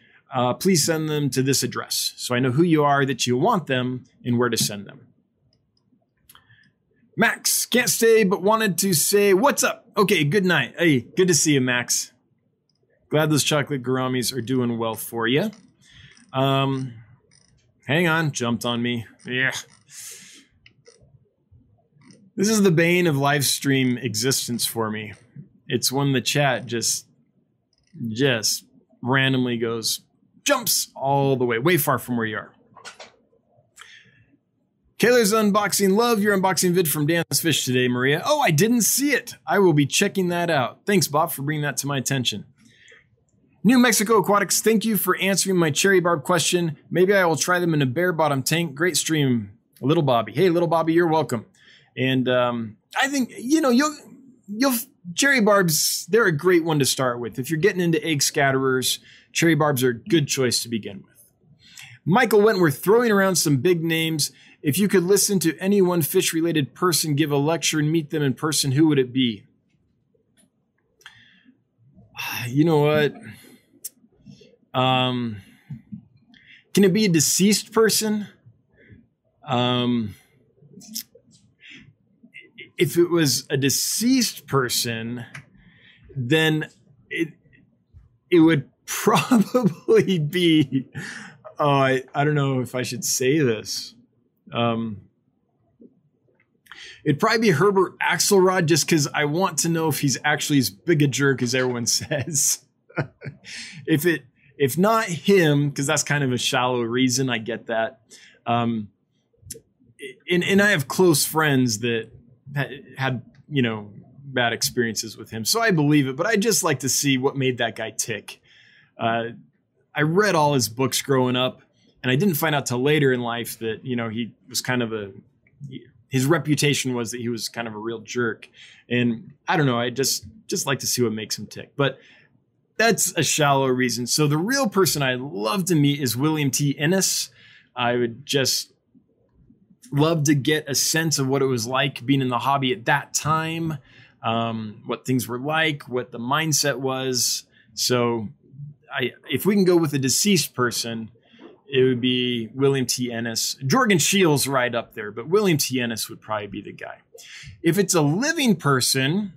Please send them to this address. So I know who you are, that you want them, and where to send them. Max, can't stay, but wanted to say, what's up? Okay, good night. Hey, good to see you, Max. Glad those chocolate gouramis are doing well for you. Hang on, jumped on me. Yeah. This is the bane of live stream existence for me. It's when the chat just randomly jumps all the way far from where you are. Kayler's unboxing. Love your unboxing vid from Dan's Fish today, Maria. Oh, I didn't see it. I will be checking that out. Thanks, Bob, for bringing that to my attention. New Mexico Aquatics, thank you for answering my cherry barb question. Maybe I will try them in a bare bottom tank. Great stream, Little Bobby. Hey, Little Bobby, you're welcome. And I think, you'll cherry barbs, they're a great one to start with. If you're getting into egg scatterers, cherry barbs are a good choice to begin with. Michael Wentworth, throwing around some big names. If you could listen to any one fish-related person give a lecture and meet them in person, who would it be? You know what? Can it be a deceased person? If it was a deceased person, then it would probably be, I don't know if I should say this. It'd probably be Herbert Axelrod, just because I want to know if he's actually as big a jerk as everyone says. If not him, because that's kind of a shallow reason, I get that. And I have close friends that had, you know, bad experiences with him, so I believe it. But I just like to see what made that guy tick. I read all his books growing up, and I didn't find out till later in life that, you know, he was kind of a... his reputation was that he was kind of a real jerk. And I don't know, I just like to see what makes him tick. But that's a shallow reason. So the real person I'd love to meet is William T. Innes. I would just love to get a sense of what it was like being in the hobby at that time, what things were like, what the mindset was. So if we can go with a deceased person, it would be William T. Innes. Jorgen Scheele's right up there, but William T. Innes would probably be the guy. If it's a living person,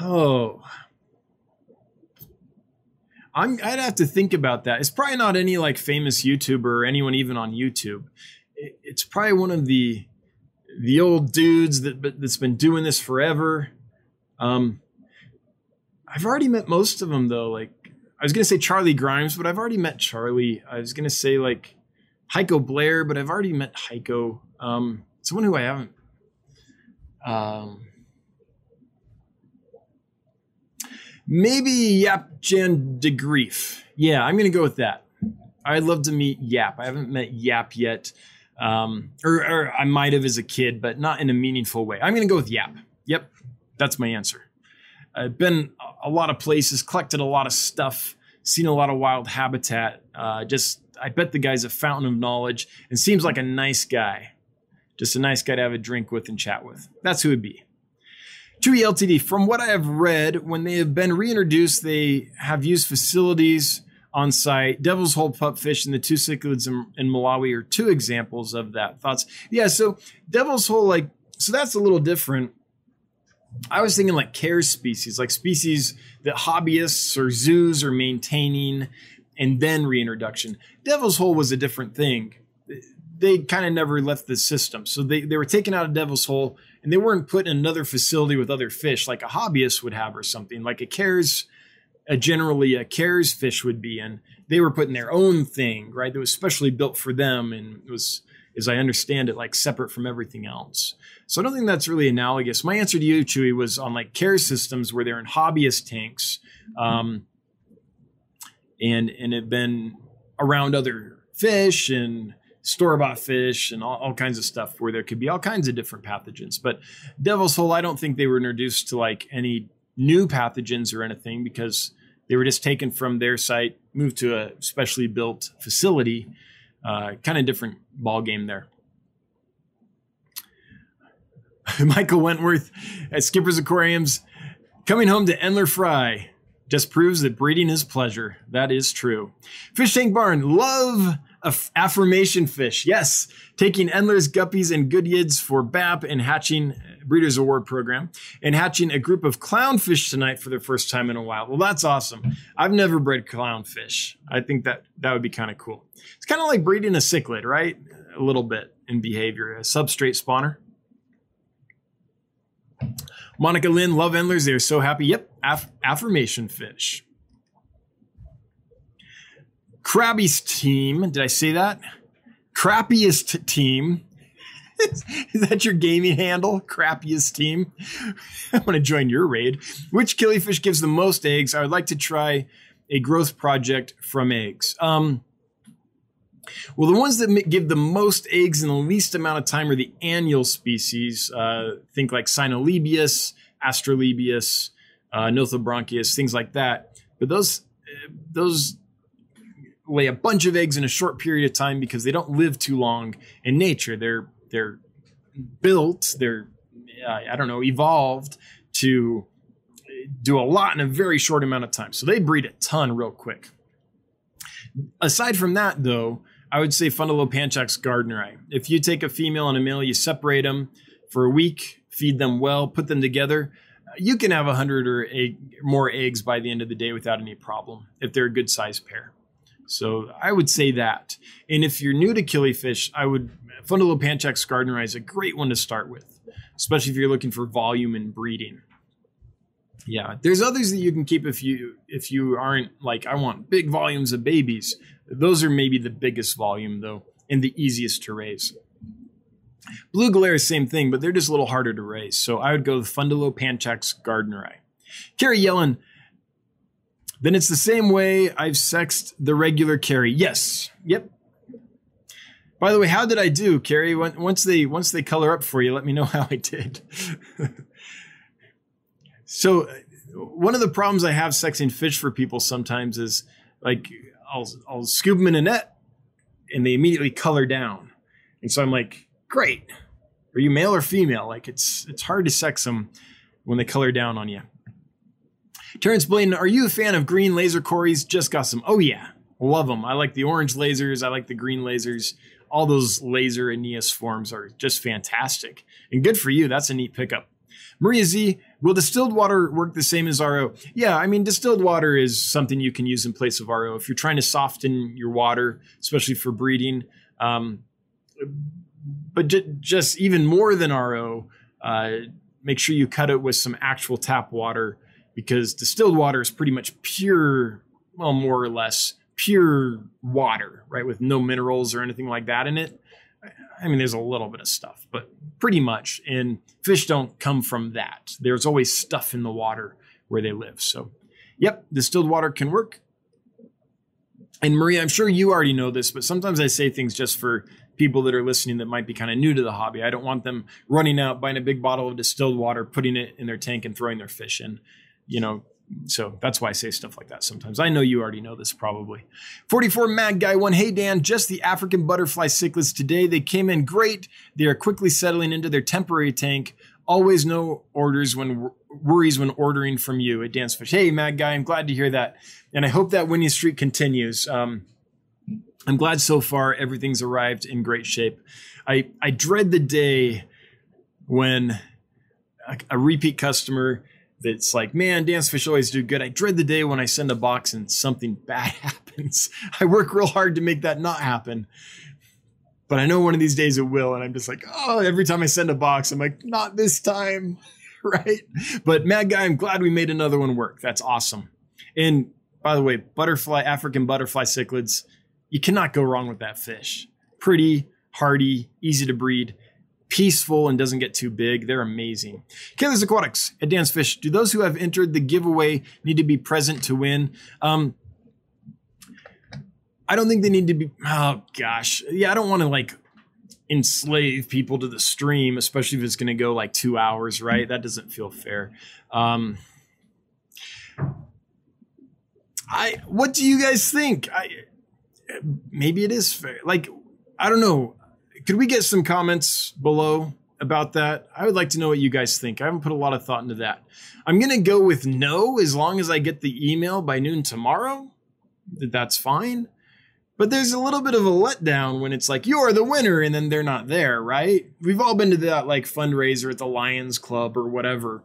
I'd have to think about that. It's probably not any like famous YouTuber or anyone even on YouTube. It's probably one of the old dudes that's been doing this forever. I've already met most of them, though. Like, I was going to say Charlie Grimes, but I've already met Charlie. I was going to say, like, Heiko Blair, but I've already met Heiko. Someone who I haven't. Maybe Jaap-Jan de Greef. Yeah, I'm going to go with that. I'd love to meet Yap. I haven't met Yap yet. Or I might have as a kid, but not in a meaningful way. I'm going to go with Yap. Yep, that's my answer. I've been a lot of places, collected a lot of stuff, seen a lot of wild habitat. I bet the guy's a fountain of knowledge and seems like a nice guy. Just a nice guy to have a drink with and chat with. That's who it'd be. 2E Ltd. From what I have read, when they have been reintroduced, they have used facilities on site. Devil's Hole pupfish and the two cichlids in Malawi are two examples of that. Thoughts? Yeah, so Devil's Hole, so that's a little different. I was thinking like CARES species, like species that hobbyists or zoos are maintaining and then reintroduction. Devil's Hole was a different thing. They kind of never left the system. So they were taken out of Devil's Hole and they weren't put in another facility with other fish like a hobbyist would have or something, like generally a CARES fish would be in. They were put in their own thing, right? That was specially built for them and it was, as I understand it, like separate from everything else. So I don't think that's really analogous. My answer to you, Chewy, was on like care systems where they're in hobbyist tanks and have been around other fish and store-bought fish and all kinds of stuff where there could be all kinds of different pathogens. But Devil's Hole, I don't think they were introduced to like any new pathogens or anything because they were just taken from their site, moved to a specially built facility. Kind of different ball game there. Michael Wentworth at Skipper's Aquariums. Coming home to Endler fry just proves that breeding is pleasure. That is true. Fish Tank Barn. Love affirmation fish. Yes. Taking Endlers, Guppies, and Goodyids for BAP and hatching Breeders Award program and hatching a group of clownfish tonight for the first time in a while. Well, that's awesome. I've never bred clownfish. I think that would be kind of cool. It's kind of like breeding a cichlid, right? A little bit in behavior, a substrate spawner. Monica Lynn, love Endlers. They're so happy. Yep, affirmation fish. Crabby's team. Did I say that? Crappiest team. Is that your gaming handle? Crappiest team. I want to join your raid. Which killifish gives the most eggs? I would like to try a growth project from eggs. Well, the ones that give the most eggs in the least amount of time are the annual species. Think like Cynolebius, Astralebius, Nothobranchius, things like that. But those lay a bunch of eggs in a short period of time because they don't live too long in nature. They're built, evolved to do a lot in a very short amount of time. So they breed a ton real quick. Aside from that, though, I would say Fundulopanchax gardneri. If you take a female and a male, you separate them, for a week, feed them well, put them together. You can have 100 or more eggs by the end of the day without any problem if they're a good size pair. So I would say that. And if you're new to killifish, Fundulopanchax gardneri is a great one to start with, especially if you're looking for volume and breeding. Yeah, there's others that you can keep if you aren't like, I want big volumes of babies. Those are maybe the biggest volume though and the easiest to raise. Blue Galera, same thing, but they're just a little harder to raise. So I would go with Fundulopanchax gardneri. Carrie Yellen, then it's the same way I've sexed the regular Carrie. Yes. Yep. By the way, how did I do, Carrie? Once they color up for you, let me know how I did. So one of the problems I have sexing fish for people sometimes is like I'll scoop them in a net and they immediately color down. And so I'm like, great. Are you male or female? Like it's hard to sex them when they color down on you. Terrence Bladen, are you a fan of green laser corys? Just got some. Oh yeah. Love them. I like the orange lasers. I like the green lasers. All those laser Aeneas forms are just fantastic and good for you. That's a neat pickup. Maria Z, will distilled water work the same as RO? Yeah, I mean, distilled water is something you can use in place of RO. If you're trying to soften your water, especially for breeding, but just even more than RO, make sure you cut it with some actual tap water, because distilled water is pretty much pure, well, more or less pure water, right? With no minerals or anything like that in it. I mean, there's a little bit of stuff, but pretty much. And fish don't come from that. There's always stuff in the water where they live. So, yep, distilled water can work. And Maria, I'm sure you already know this, but sometimes I say things just for people that are listening that might be kind of new to the hobby. I don't want them running out, buying a big bottle of distilled water, putting it in their tank and throwing their fish in, you know. So that's why I say stuff like that sometimes. I know you already know this probably. 44 Mad Guy 1. Hey, Dan, just the African butterfly cichlids today. They came in great. They are quickly settling into their temporary tank. Always no worries when ordering from you at Dan's Fish. Hey, Mad Guy, I'm glad to hear that. And I hope that winning streak continues. I'm glad so far everything's arrived in great shape. I dread the day when a repeat customer that's like, man, Dan's Fish always do good. I dread the day when I send a box and something bad happens. I work real hard to make that not happen. But I know one of these days it will. And I'm just like, oh, every time I send a box, I'm like, not this time, right? But Mad Guy, I'm glad we made another one work. That's awesome. And by the way, African butterfly cichlids, you cannot go wrong with that fish. Pretty, hardy, easy to breed, peaceful, and doesn't get too big. They're amazing. Skipper's Aquatics at Dan's Fish. Do those who have entered the giveaway need to be present to win? I don't think they need to be. Oh gosh. Yeah. I don't want to like enslave people to the stream, especially if it's going to go like 2 hours, right? That doesn't feel fair. What do you guys think? Maybe it is fair. Like, I don't know. Could we get some comments below about that? I would like to know what you guys think. I haven't put a lot of thought into that. I'm going to go with no, as long as I get the email by noon tomorrow. That's fine. But there's a little bit of a letdown when it's like, you're the winner, and then they're not there, right? We've all been to that like fundraiser at the Lions Club or whatever,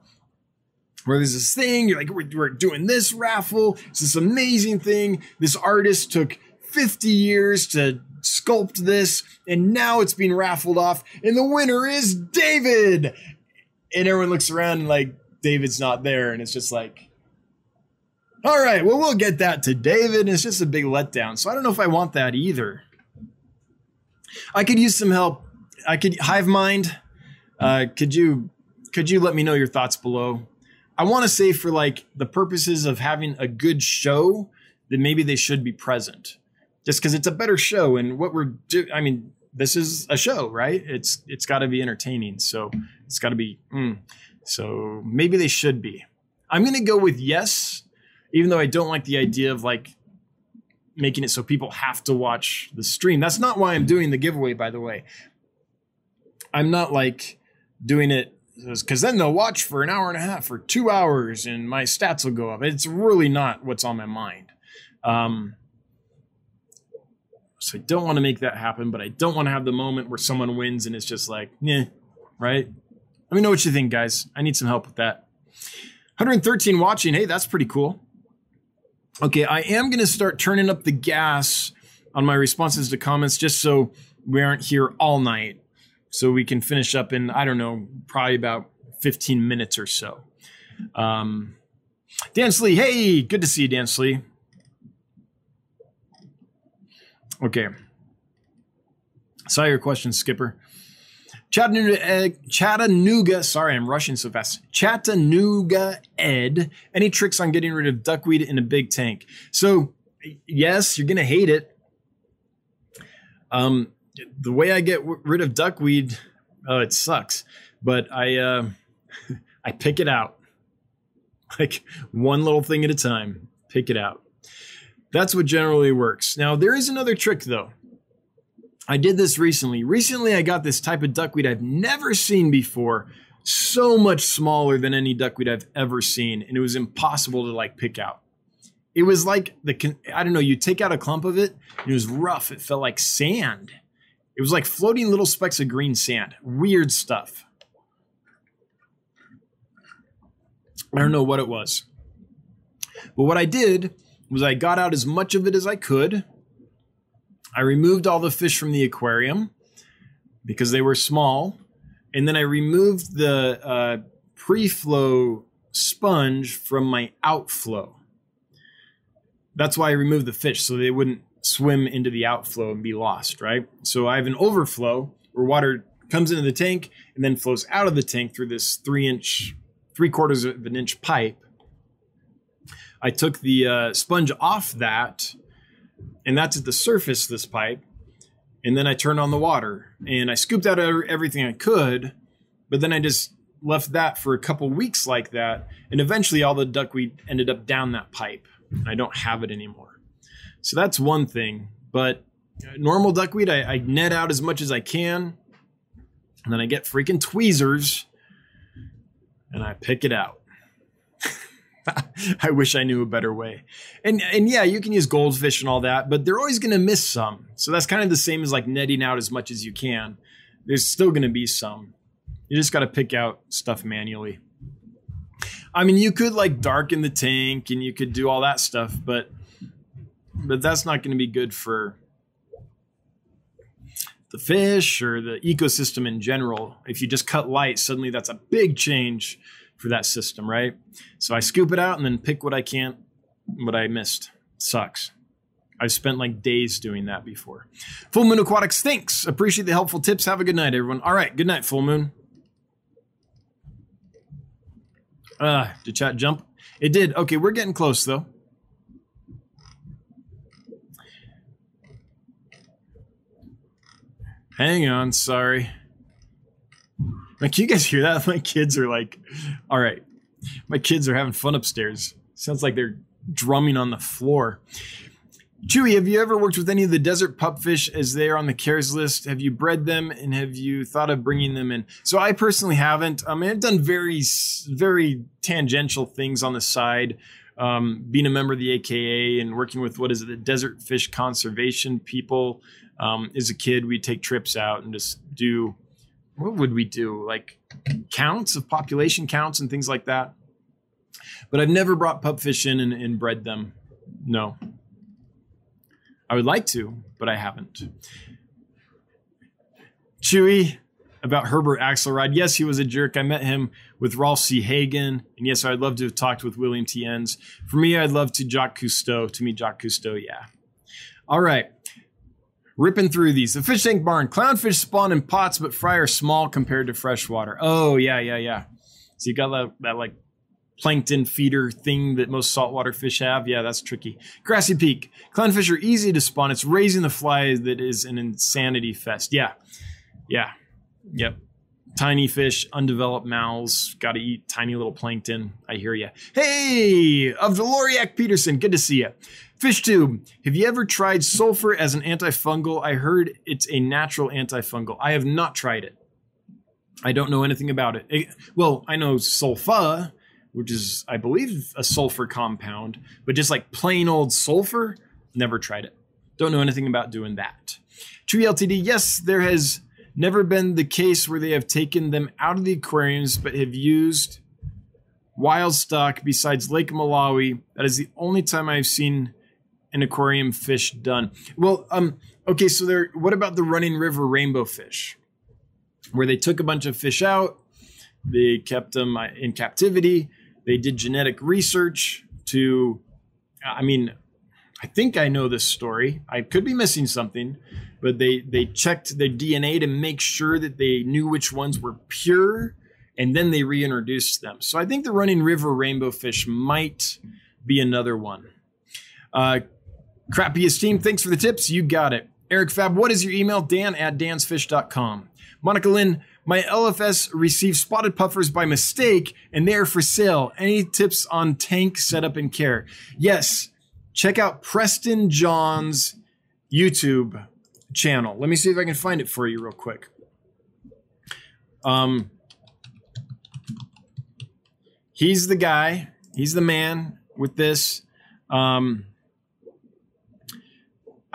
where there's this thing, you're like, we're doing this raffle. It's this amazing thing. This artist took 50 years to sculpt this, and now it's being raffled off, and the winner is David. And everyone looks around and like, David's not there. And it's just like, all right, well, we'll get that to David. And it's just a big letdown. So I don't know if I want that either. I could use some help. Hivemind, could you let me know your thoughts below? I want to say, for like the purposes of having a good show, that maybe they should be present. Just because it's a better show, and what we're doing, I mean, this is a show, right? It's got to be entertaining. So it's got to be, so maybe they should be. I'm going to go with yes, even though I don't like the idea of like making it so people have to watch the stream. That's not why I'm doing the giveaway, by the way. I'm not like doing it because then they'll watch for an hour and a half or 2 hours and my stats will go up. It's really not what's on my mind. So I don't want to make that happen, but I don't want to have the moment where someone wins and it's just like, right? Let me know what you think, guys. I need some help with that. 113 watching. Hey, that's pretty cool. Okay, I am going to start turning up the gas on my responses to comments just so we aren't here all night. So we can finish up in, I don't know, probably about 15 minutes or so. Dansley, hey, good to see you, Dansley. Okay. Saw your question, Skipper. Chattanooga, sorry, I'm rushing so fast. Chattanooga Ed, any tricks on getting rid of duckweed in a big tank? So, yes, you're going to hate it. The way I get rid of duckweed, it sucks, but I pick it out. Like one little thing at a time, pick it out. That's what generally works. Now, there is another trick, though. I did this recently. Recently, I got this type of duckweed I've never seen before, so much smaller than any duckweed I've ever seen, and it was impossible to like pick out. It was like, I don't know, you take out a clump of it, and it was rough. It felt like sand. It was like floating little specks of green sand. Weird stuff. I don't know what it was. But what I did was I got out as much of it as I could. I removed all the fish from the aquarium because they were small. And then I removed the pre-flow sponge from my outflow. That's why I removed the fish, so they wouldn't swim into the outflow and be lost, right? So I have an overflow where water comes into the tank and then flows out of the tank through this 3/4 of an inch pipe. I took the sponge off that, and that's at the surface of this pipe. And then I turned on the water and I scooped out everything I could, but then I just left that for a couple weeks like that. And eventually all the duckweed ended up down that pipe. And I don't have it anymore. So that's one thing, but normal duckweed, I net out as much as I can. And then I get freaking tweezers and I pick it out. I wish I knew a better way. And yeah, you can use goldfish and all that, but they're always going to miss some. So that's kind of the same as like netting out as much as you can. There's still going to be some. You just got to pick out stuff manually. I mean, you could like darken the tank and you could do all that stuff, but that's not going to be good for the fish or the ecosystem in general. If you just cut light, suddenly that's a big change for that system, right? So I scoop it out and then pick what I missed. Sucks. I've spent like days doing that before. Full Moon Aquatics, thanks. Appreciate the helpful tips. Have a good night, everyone. All right. Good night, Full Moon. Did chat jump? It did. Okay. We're getting close though. Hang on, sorry. Like, can you guys hear that? My kids are like, all right. My kids are having fun upstairs. Sounds like they're drumming on the floor. Chewy, have you ever worked with any of the desert pupfish as they are on the cares list? Have you bred them and have you thought of bringing them in? So I personally haven't. I mean, I've done very, very tangential things on the side. Being a member of the AKA and working with, the desert fish conservation people. As a kid, we'd take trips out and just do, what would we do? Like counts of population counts and things like that. But I've never brought pupfish in and bred them. No. I would like to, but I haven't. Chewy, about Herbert Axelrod. Yes, he was a jerk. I met him with Rolf C. Hagen. And yes, I'd love to have talked with William T. Innes. For me, I'd love to Jacques Cousteau. To meet Jacques Cousteau, yeah. All right. Ripping through these. The fish tank barn. Clownfish spawn in pots, but fry are small compared to freshwater. Oh, yeah. So you got that like plankton feeder thing that most saltwater fish have. Yeah, that's tricky. Grassy Peak. Clownfish are easy to spawn. It's raising the fly that is an insanity fest. Yeah. Tiny fish, undeveloped mouths. Got to eat tiny little plankton. I hear ya. Hey, of the Loriac Peterson. Good to see ya. Fish Tube, have you ever tried sulfur as an antifungal? I heard it's a natural antifungal. I have not tried it. I don't know anything about it. Well, I know sulfa, which is, I believe, a sulfur compound, but just like plain old sulfur, never tried it. Don't know anything about doing that. True LTD, yes, there has never been the case where they have taken them out of the aquariums but have used wild stock besides Lake Malawi. That is the only time I've seen an aquarium fish done. Well, okay, so there, what about the running river rainbow fish? Where they took a bunch of fish out, they kept them in captivity, they did genetic research to, I mean, I think I know this story. I could be missing something, but they checked their DNA to make sure that they knew which ones were pure, and then they reintroduced them. So I think the running river rainbow fish might be another one. Crappiest team, thanks for the tips. You got it. Eric Fab, what is your email? Dan@dansfish.com. Monica Lynn, my LFS received spotted puffers by mistake, and they are for sale. Any tips on tank setup and care? Yes. Check out Preston John's YouTube channel. Let me see if I can find it for you real quick. He's the guy. He's the man with this. I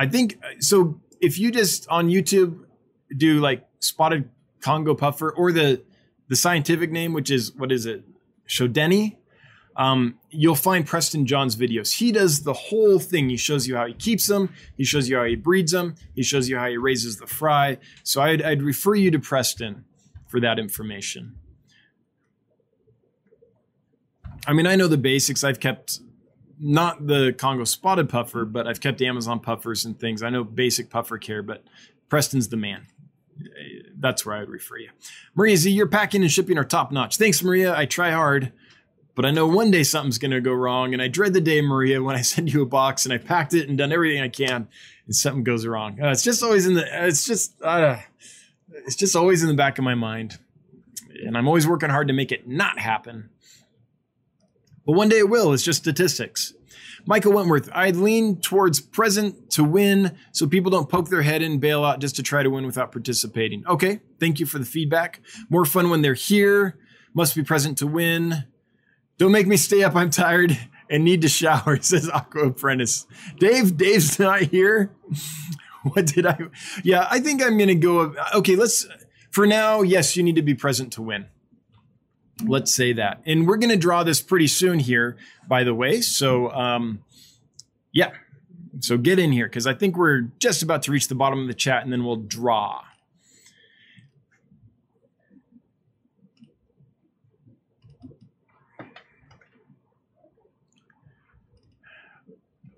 think, so if you just on YouTube do like spotted Congo puffer or the scientific name, which is, what is it? Shodeni. You'll find Preston John's videos. He does the whole thing. He shows you how he keeps them. He shows you how he breeds them. He shows you how he raises the fry. So I'd refer you to Preston for that information. I mean, I know the basics. I've kept not the Congo spotted puffer, but I've kept Amazon puffers and things. I know basic puffer care, but Preston's the man. That's where I would refer you. Maria Z, your packing and shipping are top notch. Thanks, Maria. I try hard. But I know one day something's going to go wrong, and I dread the day, Maria, when I send you a box and I packed it and done everything I can, and something goes wrong. It's just always in the, it's just always in the back of my mind, and I'm always working hard to make it not happen. But one day it will. It's just statistics. Michael Wentworth, I lean towards present to win, so people don't poke their head in, bail out just to try to win without participating. Okay, thank you for the feedback. More fun when they're here. Must be present to win. Don't make me stay up. I'm tired and need to shower, says Aqua Apprentice. Dave's not here. What did I? Yeah, I think I'm going to go. Okay, let's, for now, yes, you need to be present to win. Let's say that. And we're going to draw this pretty soon here, by the way. So, yeah, so get in here because I think we're just about to reach the bottom of the chat and then we'll draw.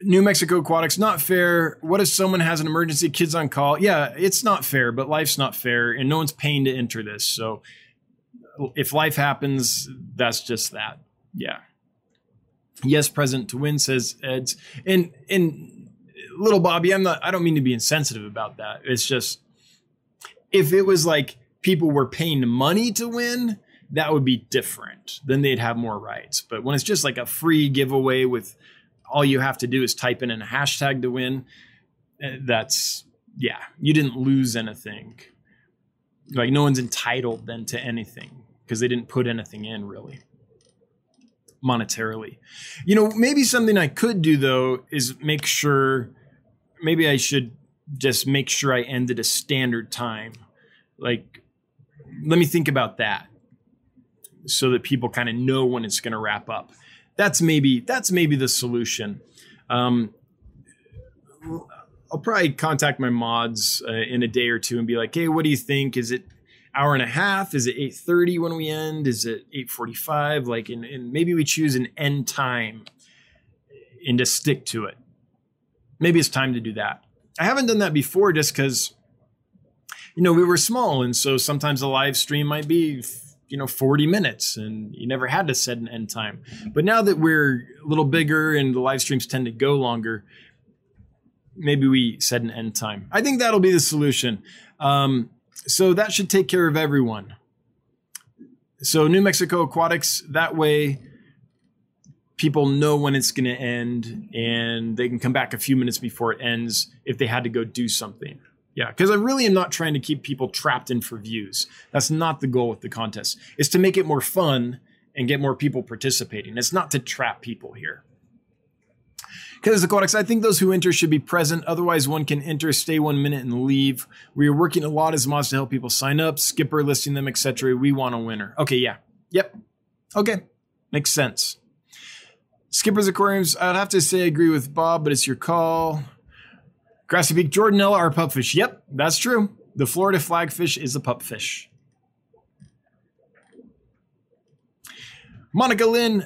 New Mexico Aquatics, not fair. What if someone has an emergency, kids on call? Yeah, it's not fair, but life's not fair, and no one's paying to enter this. So if life happens, that's just that. Yeah. Yes, present to win, says Eds. And little Bobby, I don't mean to be insensitive about that. It's just, if it was like people were paying money to win, that would be different. Then they'd have more rights. But when it's just like a free giveaway with, all you have to do is type in a hashtag to win. That's, yeah, you didn't lose anything. Like no one's entitled then to anything because they didn't put anything in really monetarily. You know, maybe something I could do though is make sure, maybe I should just make sure I end at a standard time. Like, let me think about that so that people kind of know when it's going to wrap up. That's maybe the solution. I'll probably contact my mods in a day or two and be like, hey, what do you think? Is it hour and a half? Is it 8:30 when we end? Is it 8:45? Like, and maybe we choose an end time and just stick to it. Maybe it's time to do that. I haven't done that before just because, you know, we were small. And so sometimes a live stream might be 40 minutes and you never had to set an end time. But now that we're a little bigger and the live streams tend to go longer, maybe we set an end time. I think that'll be the solution. So that should take care of everyone. So New Mexico Aquatics, that way people know when it's going to end and they can come back a few minutes before it ends if they had to go do something. Yeah, because I really am not trying to keep people trapped in for views. That's not the goal with the contest. It's to make it more fun and get more people participating. It's not to trap people here. Skipper's Aquatics, I think those who enter should be present. Otherwise, one can enter, stay 1 minute, and leave. We are working a lot as mods to help people sign up, Skipper listing them, etc. We want a winner. Okay, yeah. Yep. Okay. Makes sense. Skipper's Aquariums, I'd have to say I agree with Bob, but it's your call. Grassy Peak Jordanella are pupfish. Yep, that's true. The Florida flagfish is a pupfish. Monica Lynn,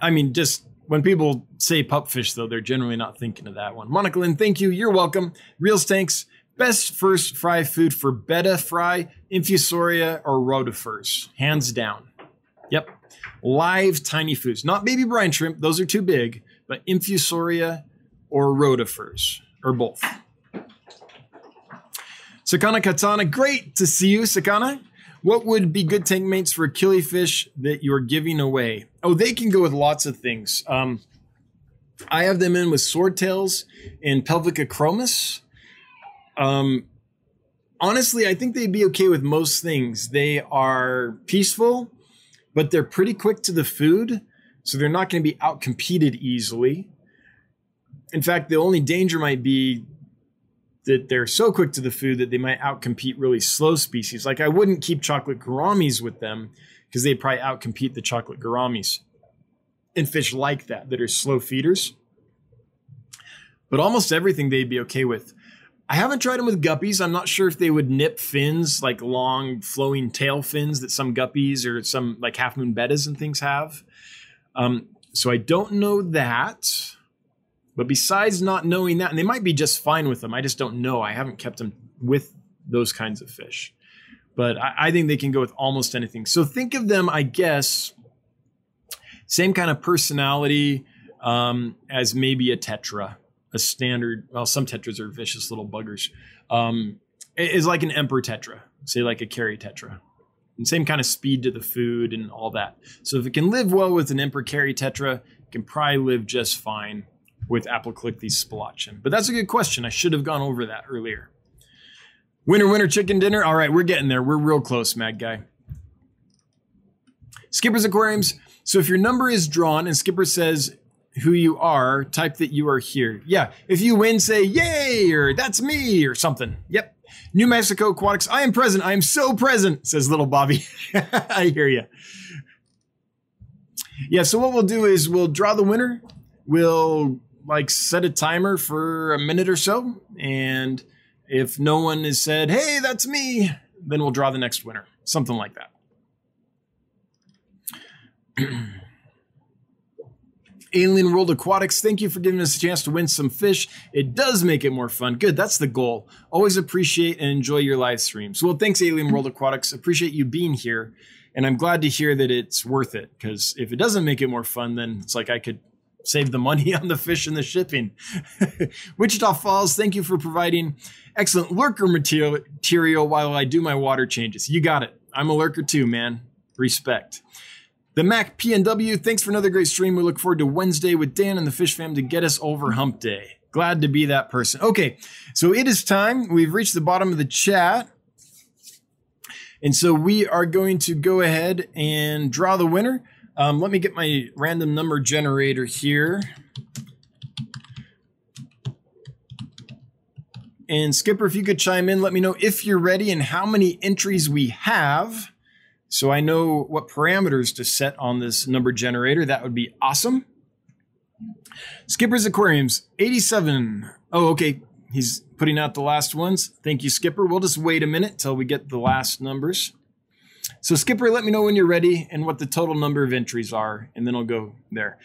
I mean, just when people say pupfish, though, they're generally not thinking of that one. Monica Lynn, thank you. You're welcome. Reels tanks, best first fry food for betta fry, infusoria, or rotifers. Hands down. Yep. Live tiny foods. Not baby brine shrimp. Those are too big. But infusoria or rotifers, or both. Sakana Katana, great to see you, Sakana. What would be good tank mates for killifish that you're giving away? Oh, they can go with lots of things. I have them in with swordtails and Pelvica chromis. Honestly, I think they'd be okay with most things. They are peaceful, but they're pretty quick to the food, so they're not going to be outcompeted easily. In fact, the only danger might be that they're so quick to the food that they might outcompete really slow species. Like I wouldn't keep chocolate gouramis with them because they'd probably outcompete the chocolate gouramis and fish like that are slow feeders. But almost everything they'd be okay with. I haven't tried them with guppies. I'm not sure if they would nip fins, like long flowing tail fins that some guppies or some like half moon bettas and things have. So I don't know that. But besides not knowing that, and they might be just fine with them. I just don't know. I haven't kept them with those kinds of fish. But I think they can go with almost anything. So think of them, I guess, same kind of personality as maybe a tetra, a standard. Well, some tetras are vicious little buggers. It's like an emperor tetra, say like a carry tetra. And same kind of speed to the food and all that. So if it can live well with an emperor carry tetra, it can probably live just fine with Aplocheilichthys spilauchen. But that's a good question. I should have gone over that earlier. Winter, winter chicken dinner. All right, we're getting there. We're real close, Mad Guy. Skipper's Aquariums. So if your number is drawn and Skipper says who you are, type that you are here. Yeah, if you win, say, yay, or that's me, or something. Yep. New Mexico Aquatics. I am present. I am so present, says little Bobby. I hear you. Yeah, so what we'll do is we'll draw the winner. We'll set a timer for a minute or so. And if no one has said, hey, that's me, then we'll draw the next winner. Something like that. Alien World Aquatics, thank you for giving us a chance to win some fish. It does make it more fun. Good, that's the goal. Always appreciate and enjoy your live streams. Well, thanks, Alien World Aquatics. Appreciate you being here. And I'm glad to hear that it's worth it. Because if it doesn't make it more fun, then it's like I could save the money on the fish and the shipping. Wichita Falls, thank you for providing excellent lurker material while I do my water changes. You got it. I'm a lurker too, man. Respect. The Mac PNW, thanks for another great stream. We look forward to Wednesday with Dan and the Fish Fam to get us over hump day. Glad to be that person. Okay, so it is time. We've reached the bottom of the chat. And so we are going to go ahead and draw the winner. Let me get my random number generator here. And Skipper, if you could chime in, let me know if you're ready and how many entries we have, so I know what parameters to set on this number generator. That would be awesome. Skipper's Aquariums, 87. Oh, okay. He's putting out the last ones. Thank you, Skipper. We'll just wait a minute till we get the last numbers. So Skipper, let me know when you're ready and what the total number of entries are, and then I'll go there.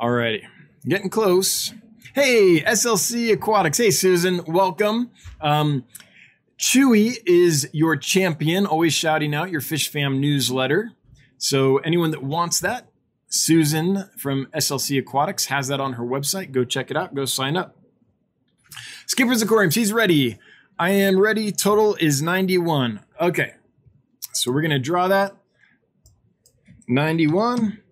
All righty, getting close. Hey, SLC Aquatics. Hey, Susan, welcome. Chewy is your champion, always shouting out your Fish Fam newsletter. So anyone that wants that, Susan from SLC Aquatics has that on her website. Go check it out. Go sign up. Skipper's Aquariums, he's ready. I am ready. Total is 91. Okay. So we're going to draw that. 91.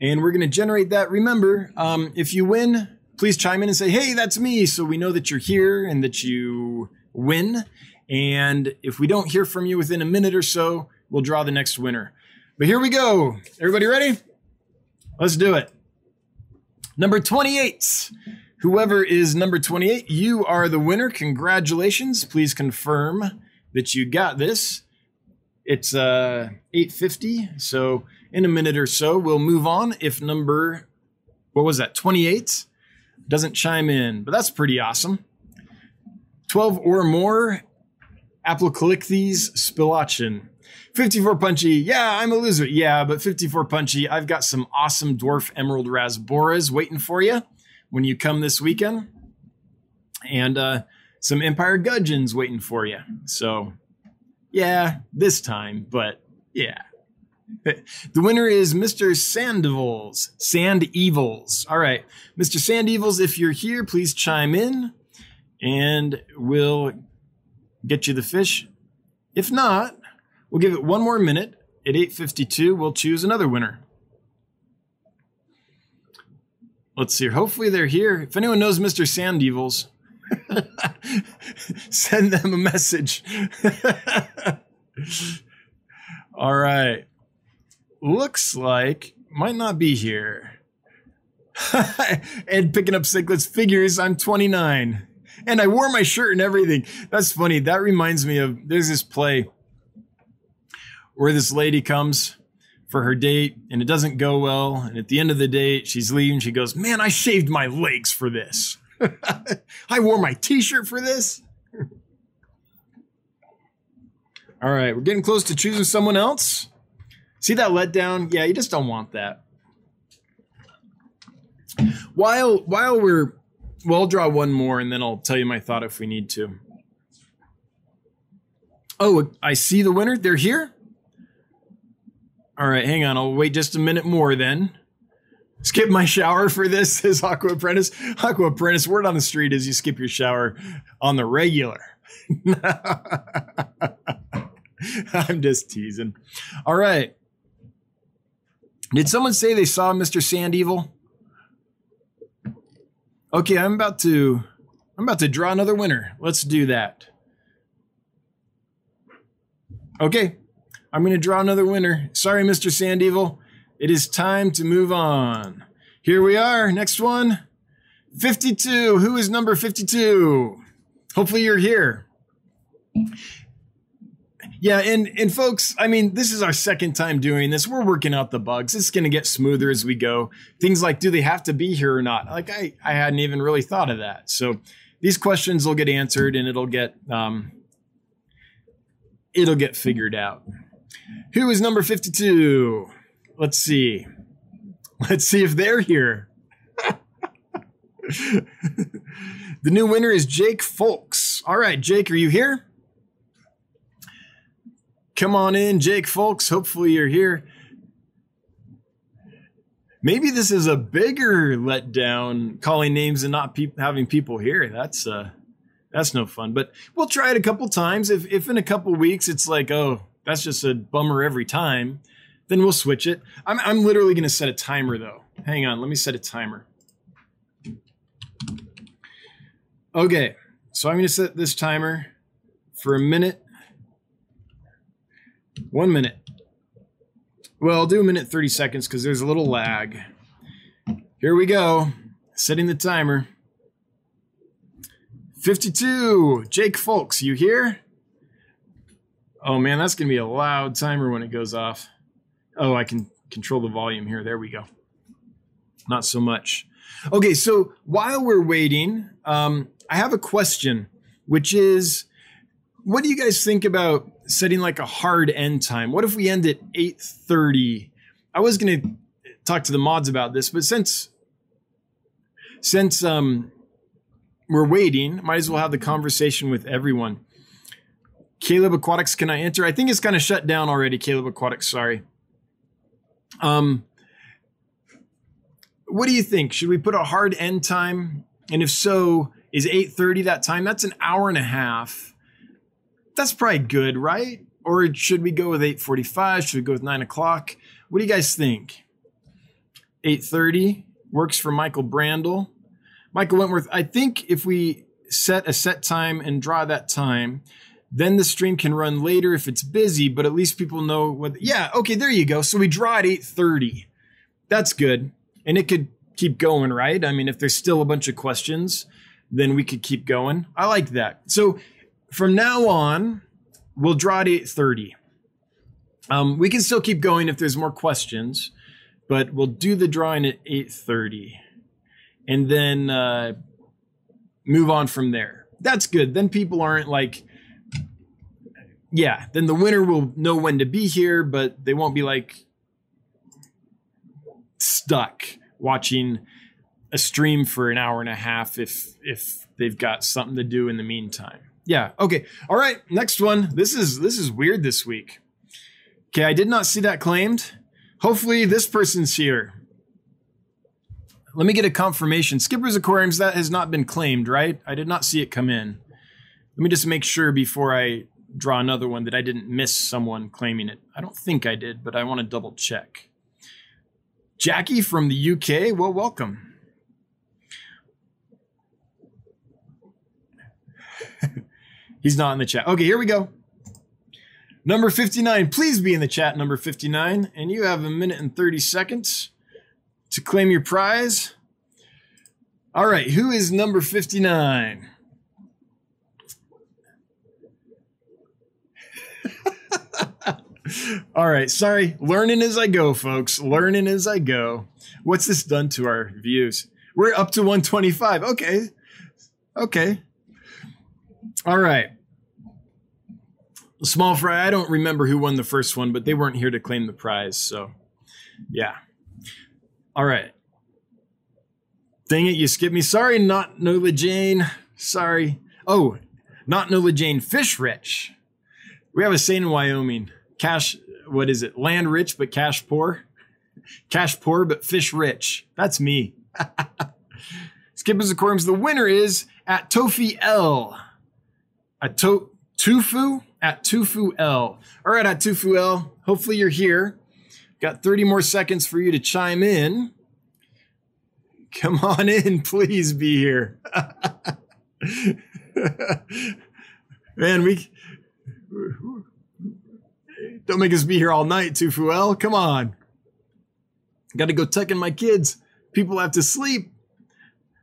And we're going to generate that. Remember, if you win, please chime in and say, hey, that's me. So we know that you're here and that you win. And if we don't hear from you within a minute or so, we'll draw the next winner. But here we go. Everybody ready? Let's do it. Number 28. Whoever is number 28, you are the winner. Congratulations. Please confirm that you got this. It's 8:50, so in a minute or so, we'll move on. If number, 28 doesn't chime in, but that's pretty awesome. 12 or more, Aplocheilichthys spilauchen. 54 Punchy, yeah, I'm a loser. Yeah, but 54 Punchy, I've got some awesome dwarf emerald rasboras waiting for you when you come this weekend. And some Empire Gudgeons waiting for you. So, yeah, this time, but yeah. The winner is Mr. Sandevils. Sand Evils. All right. Mr. Sand Evils, if you're here, please chime in and we'll get you the fish. If not, we'll give it one more minute. At 8:52, we'll choose another winner. Let's see. Hopefully they're here. If anyone knows Mr. Sandevils, send them a message. All right. Looks like might not be here. And picking up cichlids figures, I'm 29. And I wore my shirt and everything. That's funny. That reminds me of, there's this play where this lady comes for her date and it doesn't go well. And at the end of the date, she's leaving. She goes, man, I shaved my legs for this. I wore my t-shirt for this. All right. We're getting close to choosing someone else. See that letdown? Yeah. You just don't want that. Well, I'll draw one more and then I'll tell you my thought if we need to. Oh, I see the winner. They're here. All right, hang on. I'll wait just a minute more then. Skip my shower for this, says Aqua Apprentice. Aqua Apprentice, word on the street is you skip your shower on the regular. I'm just teasing. All right. Did someone say they saw Mr. Sandevil? Okay, I'm about to draw another winner. Let's do that. Okay. I'm going to draw another winner. Sorry, Mr. Sandevil. It is time to move on. Here we are. Next one. 52. Who is number 52? Hopefully you're here. Yeah, and folks, I mean, this is our second time doing this. We're working out the bugs. It's going to get smoother as we go. Things like, do they have to be here or not? Like, I hadn't even really thought of that. So these questions will get answered and it'll get figured out. Who is number 52? Let's see. Let's see if they're here. The new winner is Jake Folks. All right, Jake, are you here? Come on in, Jake Folks. Hopefully you're here. Maybe this is a bigger letdown, calling names and not having people here. That's no fun. But we'll try it a couple times. If in a couple weeks it's like, oh, that's just a bummer every time, then we'll switch it. I'm literally going to set a timer, though. Hang on. Let me set a timer. Okay. So I'm going to set this timer for a minute. 1 minute. Well, I'll do a minute 30 seconds because there's a little lag. Here we go. Setting the timer. 52. Jake Folks, you here? Oh, man, that's going to be a loud timer when it goes off. Oh, I can control the volume here. There we go. Not so much. Okay, so while we're waiting, I have a question, which is, what do you guys think about setting like a hard end time? What if we end at 8:30? I was going to talk to the mods about this, but since we're waiting, might as well have the conversation with everyone. Caleb Aquatics, can I enter? I think it's kind of shut down already, Caleb Aquatics, sorry. What do you think? Should we put a hard end time? And if so, is 8:30 that time? That's an hour and a half. That's probably good, right? Or should we go with 8:45? Should we go with 9 o'clock? What do you guys think? 8:30 works for Michael Brandel. Michael Wentworth, I think if we set a set time and draw that time, Then the stream can run later if it's busy, but at least people know what. Yeah, okay, there you go. So we draw at 8:30. That's good. And it could keep going, right? I mean, if there's still a bunch of questions, then we could keep going. I like that. So from now on, we'll draw at 8:30. We can still keep going if there's more questions, but we'll do the drawing at 8:30 and then move on from there. That's good. Then people aren't like, yeah, then the winner will know when to be here, but they won't be like stuck watching a stream for an hour and a half if they've got something to do in the meantime. Yeah. Okay. All right. Next one. This is weird this week. Okay. I did not see that claimed. Hopefully this person's here. Let me get a confirmation. Skipper's Aquariums, that has not been claimed, right? I did not see it come in. Let me just make sure before I draw another one that I didn't miss someone claiming it. I don't think I did, but I want to double check. Jackie from the UK, well, welcome. He's not in the chat. Okay, here we go. Number 59, please be in the chat, number 59. And you have a minute and 30 seconds to claim your prize. All right, who is number 59? All right, sorry. Learning as I go, folks. Learning as I go. What's this done to our views? We're up to 125. Okay. Okay. All right. Small Fry, I don't remember who won the first one, but they weren't here to claim the prize. So, yeah. All right. Dang it, you skipped me. Sorry, not Nola Jane. Sorry. Oh, not Nola Jane. Fish rich. We have a saying in Wyoming. Cash, what is it? Land rich, but cash poor. Cash poor, but fish rich. That's me. Skipper's Aquariums. The winner is at Tofi L. At Tufu? At Tufu L. All right, at Tufu L. Hopefully you're here. Got 30 more seconds for you to chime in. Come on in. Please be here. Man, we... Don't make us be here all night, Tufu L. Come on. Got to go tuck in my kids. People have to sleep.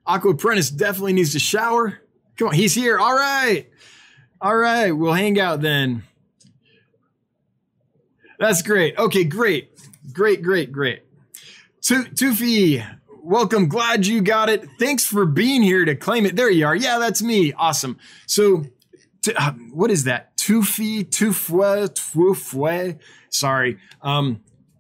Aqua Apprentice definitely needs to shower. Come on. He's here. All right. All right. We'll hang out then. That's great. Okay, great. Great, great, great. Tufi, welcome. Glad you got it. Thanks for being here to claim it. There you are. Yeah, that's me. Awesome. So what is that? Tufi, Tufwe. Sorry.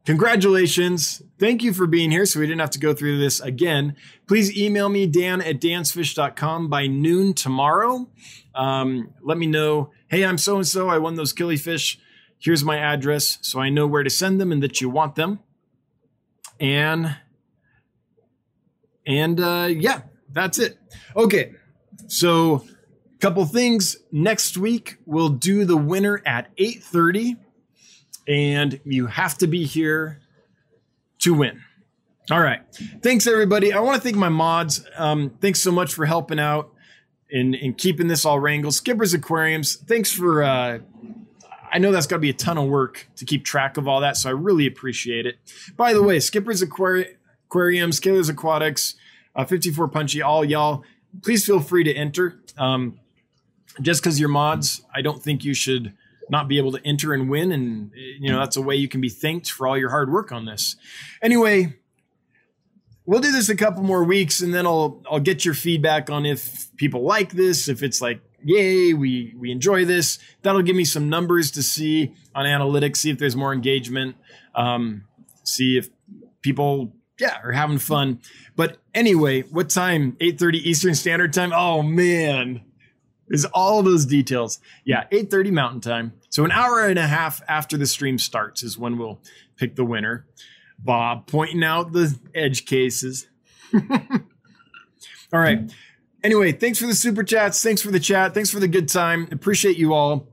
Congratulations. Thank you for being here so we didn't have to go through this again. Please email me, Dan at dansfish.com by noon tomorrow. Let me know, hey, I'm so-and-so. I won those killifish. Here's my address so I know where to send them and that you want them. And yeah, that's it. Okay, so... couple things. Next week, we'll do the winner at 8:30, and you have to be here to win. All right. Thanks, everybody. I want to thank my mods. Thanks so much for helping out in keeping this all wrangled. Skipper's Aquariums, thanks for... I know that's got to be a ton of work to keep track of all that, so I really appreciate it. By the way, Skipper's Aquariums, Skipper's Aquatics, 54 Punchy, all y'all, please feel free to enter. Just because you're mods, I don't think you should not be able to enter and win. And, you know, that's a way you can be thanked for all your hard work on this. Anyway, we'll do this a couple more weeks and then I'll get your feedback on if people like this, if it's like, yay, we enjoy this. That'll give me some numbers to see on analytics, see if there's more engagement, see if people... yeah, or having fun. But anyway, what time? 8:30 Eastern Standard Time. Oh, man. There's all those details. Yeah, 8:30 Mountain Time. So an hour and a half after the stream starts is when we'll pick the winner. Bob pointing out the edge cases. All right. Anyway, thanks for the super chats. Thanks for the chat. Thanks for the good time. Appreciate you all.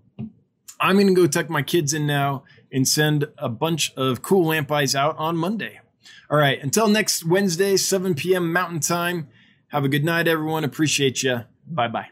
I'm going to go tuck my kids in now and send a bunch of cool lamp eyes out on Monday. All right. Until next Wednesday, 7 p.m. Mountain Time. Have a good night, everyone. Appreciate you. Bye-bye.